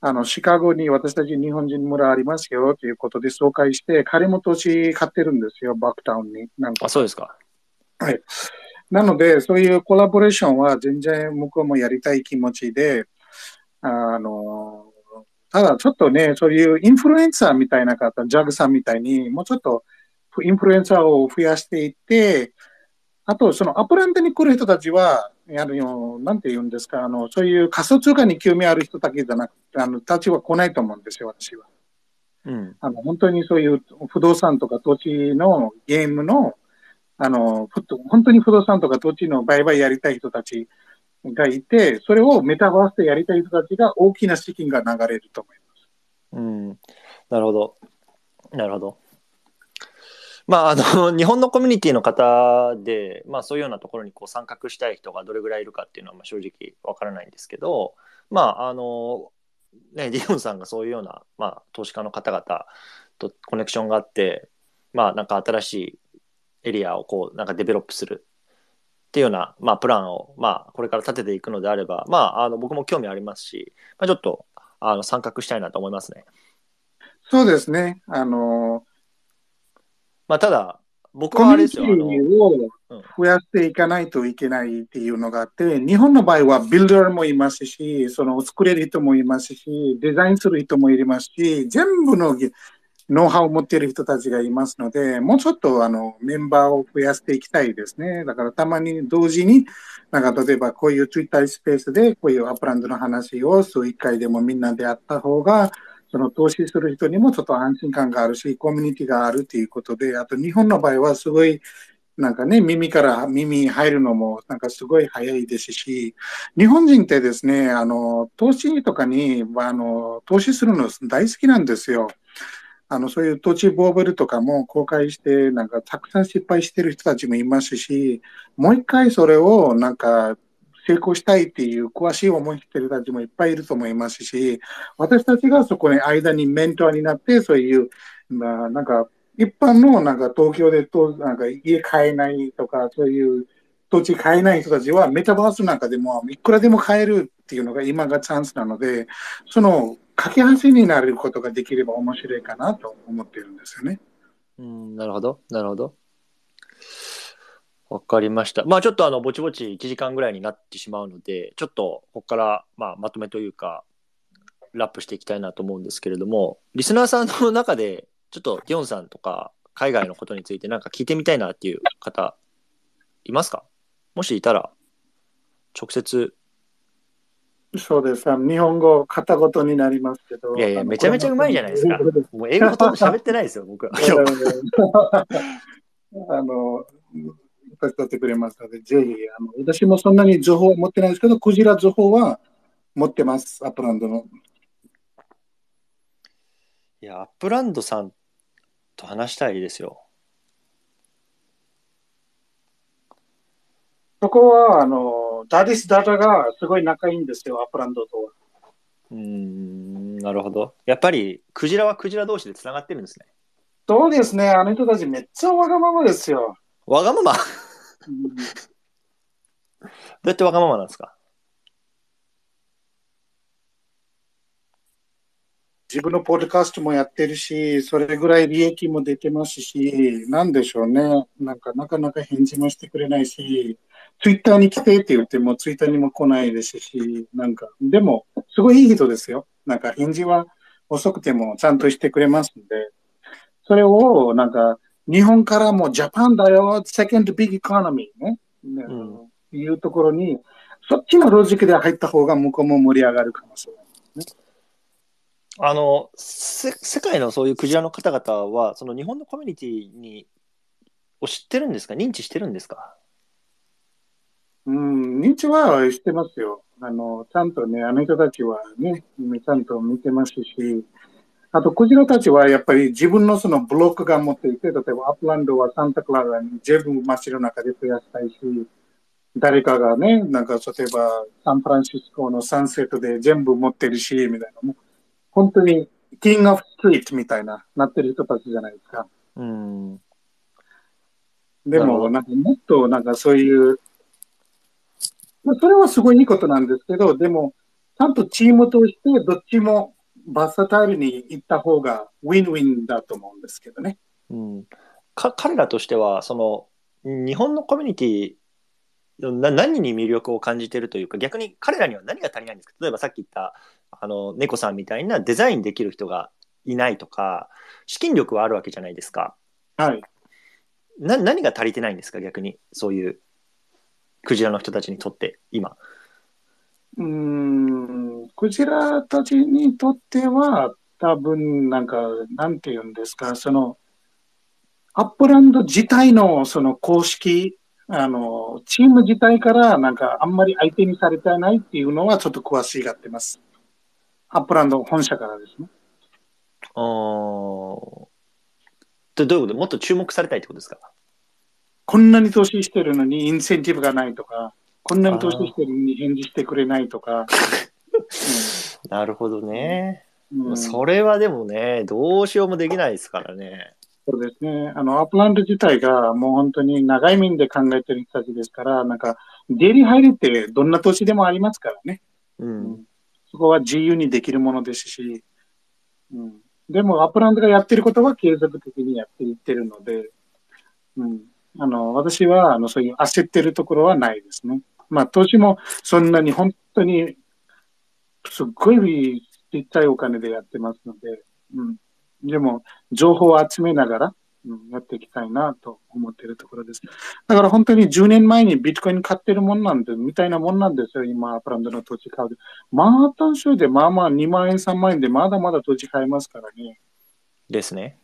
あの、シカゴに私たち日本人村ありますよということで紹介して、彼も土地買ってるんですよ、バックタウンに。なんか。あ、そうですか。はい。なので、そういうコラボレーションは全然向こうもやりたい気持ちで、あの、ただちょっとね、そういうインフルエンサーみたいな方、Jagさんみたいに、もうちょっとインフルエンサーを増やしていって、あと、そのアップランドに来る人たちは、やるよ、なんて言うんですか、あの、そういう仮想通貨に興味ある人だけじゃなくて、あの、たちは来ないと思うんですよ、私は。うん。あの、本当にそういう不動産とか土地のゲームの、あの、本当に不動産とか土地の売買やりたい人たちがいて、それをメタバースでやりたい人たちが大きな資金が流れると思います。うん。なるほど。なるほど。まあ、あの日本のコミュニティの方で、まあ、そういうようなところにこう参画したい人がどれぐらいいるかっていうのはまあ正直わからないんですけど、まああのね、リオンさんがそういうような、まあ、投資家の方々とコネクションがあって、まあ、なんか新しいエリアをこうなんかデベロップするっていうような、まあ、プランを、まあ、これから立てていくのであれば、まあ、あの僕も興味ありますし、まあ、ちょっとあの参画したいなと思いますね。そうですね、あのーまあ、ただ僕はあれですよ、コミュニティを増やしていかないといけないっていうのがあって、うん、日本の場合はビルダーもいますし、その作れる人もいますし、デザインする人もいますし、全部のノウハウを持っている人たちがいますので、もうちょっとあのメンバーを増やしていきたいですね。だからたまに同時に、なんか例えばこういうツイッタースペースでこういうアップランドの話を数いっかいでもみんなでやった方が、その投資する人にもちょっと安心感があるし、コミュニティがあるということで、あと日本の場合はすごい、なんかね、耳から耳入るのもなんかすごい早いですし、日本人ってですね、あの、投資とかに、あの、投資するの大好きなんですよ。あの、そういう土地ボーベルとかも公開して、なんかたくさん失敗してる人たちもいますし、もう一回それをなんか、成功したいっていう詳しい思いしてる人たちもいっぱいいると思いますし、私たちがそこに間にメンターになって、そういう、まあ、なんか、一般のなんか東京でとなんか家買えないとか、そういう土地買えない人たちはメタバースなんかでもいくらでも買えるっていうのが今がチャンスなので、その架け橋になることができれば面白いかなと思ってるんですよね。うん、なるほど、なるほど。わかりました。まあちょっとあのぼちぼちいちじかんぐらいになってしまうので、ちょっとここからまあまとめというかラップしていきたいなと思うんですけれども、リスナーさんの中でちょっとディオンさんとか海外のことについてなんか聞いてみたいなっていう方いますか？もしいたら直接。そうです。日本語片言になりますけど。いやいや、めちゃめちゃうまいじゃないですか。もう英語ほとんど喋ってないですよ僕は。あの。伝ってくれますので、ぜひあの私もそんなに情報は持ってないですけど、クジラ情報は持ってます。アップランドのいやアップランドさんと話したいですよ。そこはあのダディスダタがすごい仲いいんですよ、アップランドとは。うーん、なるほど。やっぱりクジラはクジラ同士でつながってるんですね。そうですね、あの人たちめっちゃわがままですよ。わがままどうやってわがままなんですか？自分のポッドキャストもやってるし、それぐらい利益も出てますし、なんでしょうね、なんかなかなか返事もしてくれないし、ツイッターに来てって言ってもツイッターにも来ないですし、なんかでもすごいいい人ですよ。なんか返事は遅くてもちゃんとしてくれますんで、それをなんか日本からもジャパンだよ、セカンドビッグエコノミーね、うん、いうところに、そっちのロジックで入った方が向こうも盛り上がるかもしれないですね。あの、せ、世界のそういうクジラの方々は、その日本のコミュニティにを知ってるんですか？認知してるんですか？うん、認知はしてますよ。あの、ちゃんとね、あの人たちはね、ちゃんと見てますし、あと、クジラたちはやっぱり自分のそのブロックが持っていて、例えばアップランドはサンタクララに全部街の中で増やしたいし、誰かがね、なんか例えばサンフランシスコのサンセットで全部持ってるし、みたいな、もう本当にキングオブストリートみたいな、なってる人たちじゃないですか。うん。でも、なんかもっとなんかそういう、まあ、それはすごいいいことなんですけど、でも、ちゃんとチームとしてどっちもバーサタイルに行った方がウィンウィンだと思うんですけどね。うん、か彼らとしてはその日本のコミュニティな何に魅力を感じているというか、逆に彼らには何が足りないんですか？例えばさっき言ったあの猫さんみたいなデザインできる人がいないとか、資金力はあるわけじゃないですか。はい。な何が足りてないんですか？逆にそういうクジラの人たちにとって今。うーん、クジラたちにとっては多分なんかなんて言うんですか、そのアップランド自体のその公式あのチーム自体からなんかあんまり相手にされてないっていうのはちょっと詳しがってます、アップランド本社からですね。あー、でどういうこと？もっと注目されたいってことですか？こんなに投資してるのにインセンティブがないとか、こんなに投資してるのに返事してくれないとか、なるほどね、うん、それはでもねどうしようもできないですからね。そうですね、あのアプラント自体がもう本当に長い面で考えてる人たちですから、なんかデイリー入るってどんな年でもありますからね、うん、そこは自由にできるものですし、うん、でもアプラントがやってることは継続的にやっていってるので、うん、あの私はあのそういう焦ってるところはないですね。まあ投資もそんなに本当にすっごいちっちゃいお金でやってますので、うん、でも情報を集めながら、うん、やっていきたいなと思っているところです。だから本当にじゅうねんまえにビットコイン買ってるもんなんで、みたいなもんなんですよ、今、アプランドの土地買う。マータン州でまあまあにまんえん、さんまんえんでまだまだ土地買えますからね。ですね。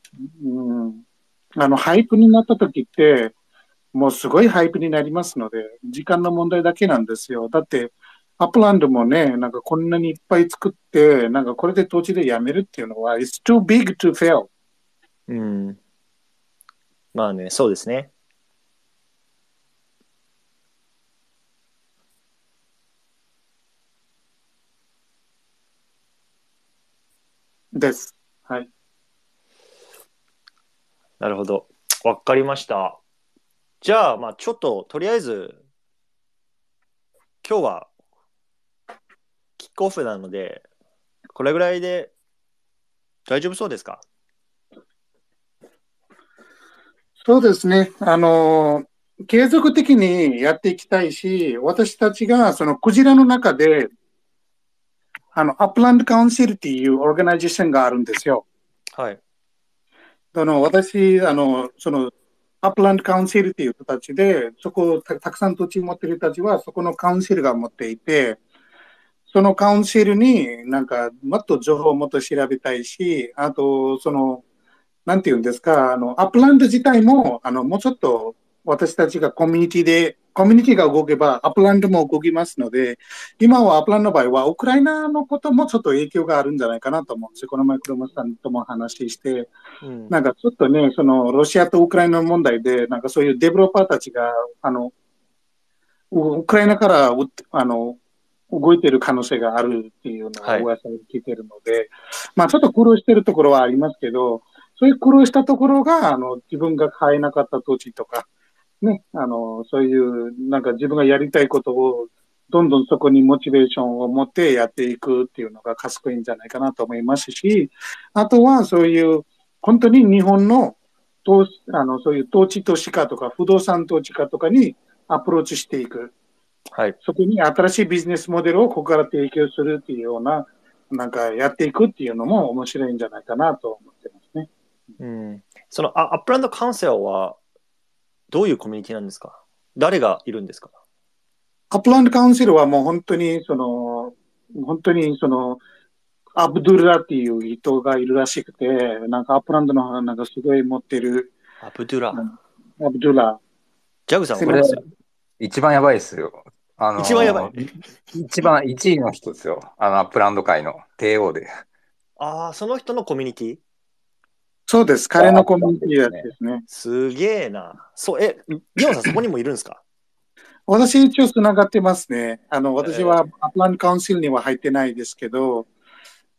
うん。あの、ハイプになった時って、もうすごいハイプになりますので、時間の問題だけなんですよ。だって、アップランドもね、なんかこんなにいっぱい作って、なんかこれで土地でやめるっていうのは、it's too big to fail。うん。まあね、そうですね。です。はい。なるほど。わかりました。じゃあ、まあちょっととりあえず、今日はキックオフなので、これぐらいで大丈夫そうですか？そうですね。あの、継続的にやっていきたいし、私たちがそのクジラの中で、あの、アップランドカウンシルっていうオーガナイゼーションがあるんですよ。はい。あの、私、あの、その、アップランドカウンシルっていう形で、そこを た, たくさん土地持ってる人たちは、そこのカウンシルが持っていて、そのカウンシルになんか、もっと情報をもっと調べたいし、あと、その、なんていうんですか、あの、アップランド自体も、あの、もうちょっと私たちがコミュニティで、コミュニティが動けば、アップランドも動きますので、今はアップランドの場合は、ウクライナのこともちょっと影響があるんじゃないかなと思うんですよ。この前、クロマさんとも話して、うん、なんかちょっとね、その、ロシアとウクライナの問題で、なんかそういうデベロッパーたちが、あの、ウクライナから、あの、動いてる可能性があるっていうのを噂を聞いてるので、はい、まあちょっと苦労してるところはありますけど、そういう苦労したところが、あの、自分が買えなかった土地とか、ね、あの、そういう、なんか自分がやりたいことを、どんどんそこにモチベーションを持ってやっていくっていうのが賢いんじゃないかなと思いますし、あとはそういう、本当に日本の、投資、あの、そういう投資投資家とか、不動産投資家とかにアプローチしていく。はい。そこに新しいビジネスモデルをここから提供するっていうような、なんかやっていくっていうのも面白いんじゃないかなと思ってますね。うん、そのアップランドカウンセルはどういうコミュニティなんですか？誰がいるんですか？アップランドカウンセルはもう本当にその本当にそのアブドゥルラっていう人がいるらしくて、なんかアップランドのなんかすごい持ってるアブドゥラ、うん、アブドゥラジャグさんこれ一番やばいですよ。あの一番やばい一番いちいの人ですよ。あのアップランド界の帝王で。ああ、その人のコミュニティ。そうです。彼のコミュニティやつですね。すげえな。そう、え、リオンさん、そこにもいるんですか？私、一応つながってますね。あの、私はアップランドカウンシルには入ってないですけど、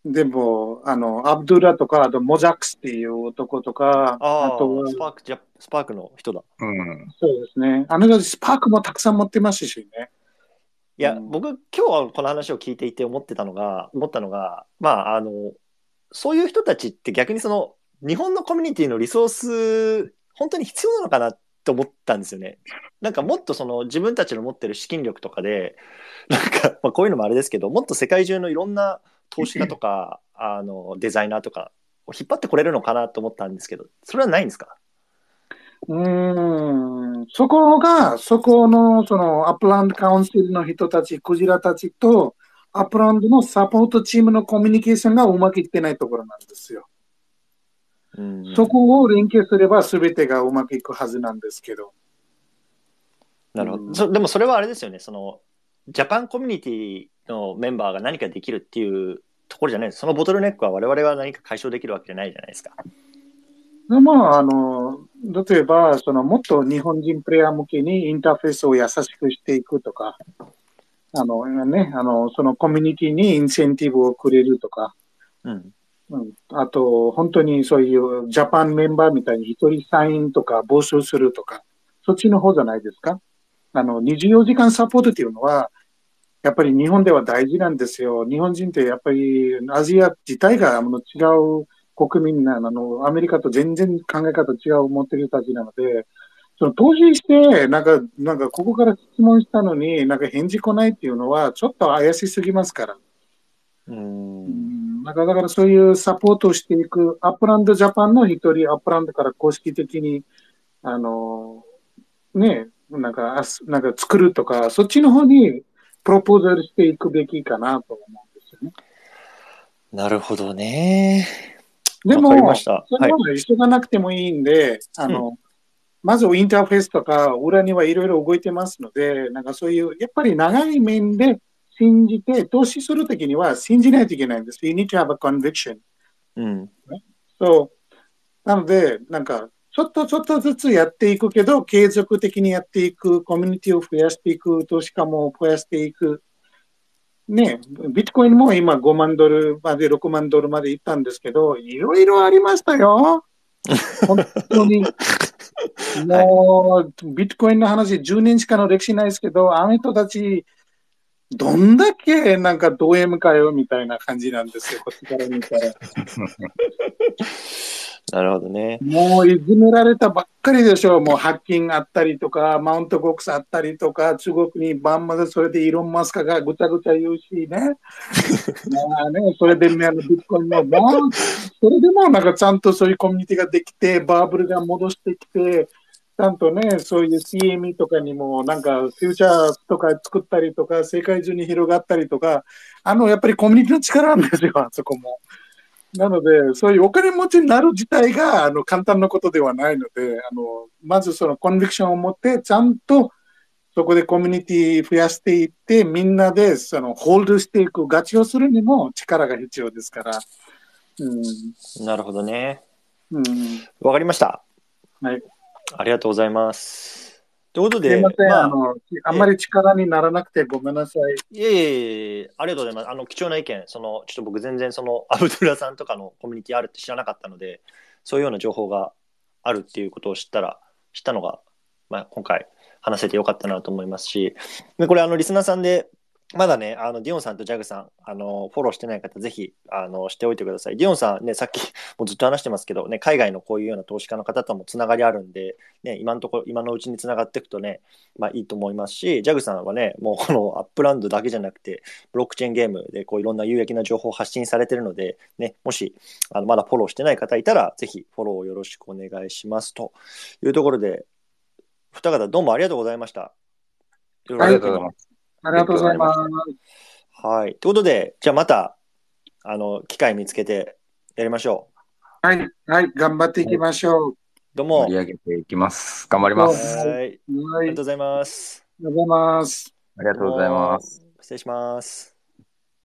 でも、あの、アブドゥラとか、あと、モジャックスっていう男とか、あ, あとスパークじゃ、スパークの人だ。うん。そうですね。あの人、スパークもたくさん持ってますしね。いや、うん、僕、今日はこの話を聞いていて思ってたのが、思ったのが、まあ、あの、そういう人たちって逆にその、日本のコミュニティのリソース本当に必要なのかなと思ったんですよね。なんかもっとその自分たちの持ってる資金力とかでなんか、まあ、こういうのもあれですけど、もっと世界中のいろんな投資家とかあのデザイナーとかを引っ張ってこれるのかなと思ったんですけど、それはないんですか？うーん、そこがそこのそのアップランドカウンシルの人たち、クジラたちとアップランドのサポートチームのコミュニケーションがうまくいってないところなんですよ。うん、そこを連携すれば全てがうまくいくはずなんですけど。なるほど、うん、そでもそれはあれですよね、そのジャパンコミュニティのメンバーが何かできるっていうところじゃないです。そのボトルネックは我々は何か解消できるわけじゃないじゃないですか。でまあ、あの例えばそのもっと日本人プレイヤー向けにインターフェースを優しくしていくとか、あのね、あのそのコミュニティにインセンティブをくれるとか、うんうん、あと本当にそういうジャパンメンバーみたいに一人サインとか募集するとか、そっちの方じゃないですか。あのにじゅうよじかんサポートっていうのはやっぱり日本では大事なんですよ。日本人ってやっぱりアジア自体があの違う国民なの、アメリカと全然考え方違う持ってる人たちなので、その投資してなんか、なんかここから質問したのになんか返事来ないっていうのはちょっと怪しすぎますから。うーん、なんかだからそういうサポートをしていくアップランドジャパンの一人、アップランドから公式的にあのねなんかなんか作るとか、そっちの方にプロポーザルしていくべきかなと思うんですよね。なるほどね。でも、それは急がなくてもいいんで、はい、あの、うん、まずインターフェースとか、裏にはいろいろ動いてますので、なんかそういう、やっぱり長い面で信じて、投資するときには信じないといけないんです。You need to have a conviction。うん。そう。なので、なんか、ちょっとちょっとずつやっていくけど、継続的にやっていく、コミュニティを増やしていく、投資家も増やしていく。ね、ビットコインも今ごまんドルまでろくまんドルまでいったんですけど、いろいろありましたよ。本当に。もう、ビットコインの話じゅうねんしかの歴史ないですけど、あの人たち、どんだけなんかド M かよみたいな感じなんですよ、こっちから見たら。なるほどね。もういじめられたばっかりでしょ。もうハッキングあったりとか、マウントゴックスあったりとか、中国にバンまでそれでイロン・マスクがぐちゃぐちゃ言うしね。まあね、それでビットコインも、まあ、それでもなんかちゃんとそういうコミュニティができて、バブルが戻してきて、ちゃんとね、そういう シーエムイー とかにも、なんか、フューチャーとか作ったりとか、世界中に広がったりとか、あの、やっぱりコミュニティの力なんですよ、あそこも。なので、そういうお金持ちになる自体が、あの、簡単なことではないので、あの、まずそのコンビクションを持って、ちゃんと、そこでコミュニティ増やしていって、みんなで、その、ホールドしていく、ガチをするにも力が必要ですから。うん、なるほどね。うん、わかりました。はい。ありがとうございます。ということで、すいません、まあ、あの、あんまり力にならなくてごめんなさい。いえいえいえ、ありがとうございます。あの貴重な意見、そのちょっと僕全然そのアブドゥラさんとかのコミュニティあるって知らなかったので、そういうような情報があるっていうことを知ったら知ったのが、まあ、今回話せてよかったなと思いますし、でこれあのリスナーさんでまだね、あのディオンさんとジャグさん、あのフォローしてない方、ぜひあのしておいてください。ディオンさんね、さっきもうずっと話してますけど、ね、海外のこういうような投資家の方ともつながりあるんで、ね、今のところ、今のうちにつながっていくとね、まあいいと思いますし、ジャグさんはね、もうこのアップランドだけじゃなくて、ブロックチェーンゲームでこういろんな有益な情報を発信されてるので、ね、もしあのまだフォローしてない方いたら、ぜひフォローをよろしくお願いしますというところで、二方どうもありがとうございました。ありがとうございます。ありがとうございます。はい。ということで、じゃあまた、あの、機会見つけてやりましょう。はい。はい。頑張っていきましょう。どうも。盛り上げていきます。頑張ります。はい。はい。ありがとうございます。ありがとうございます。ありがとうございます。失礼します。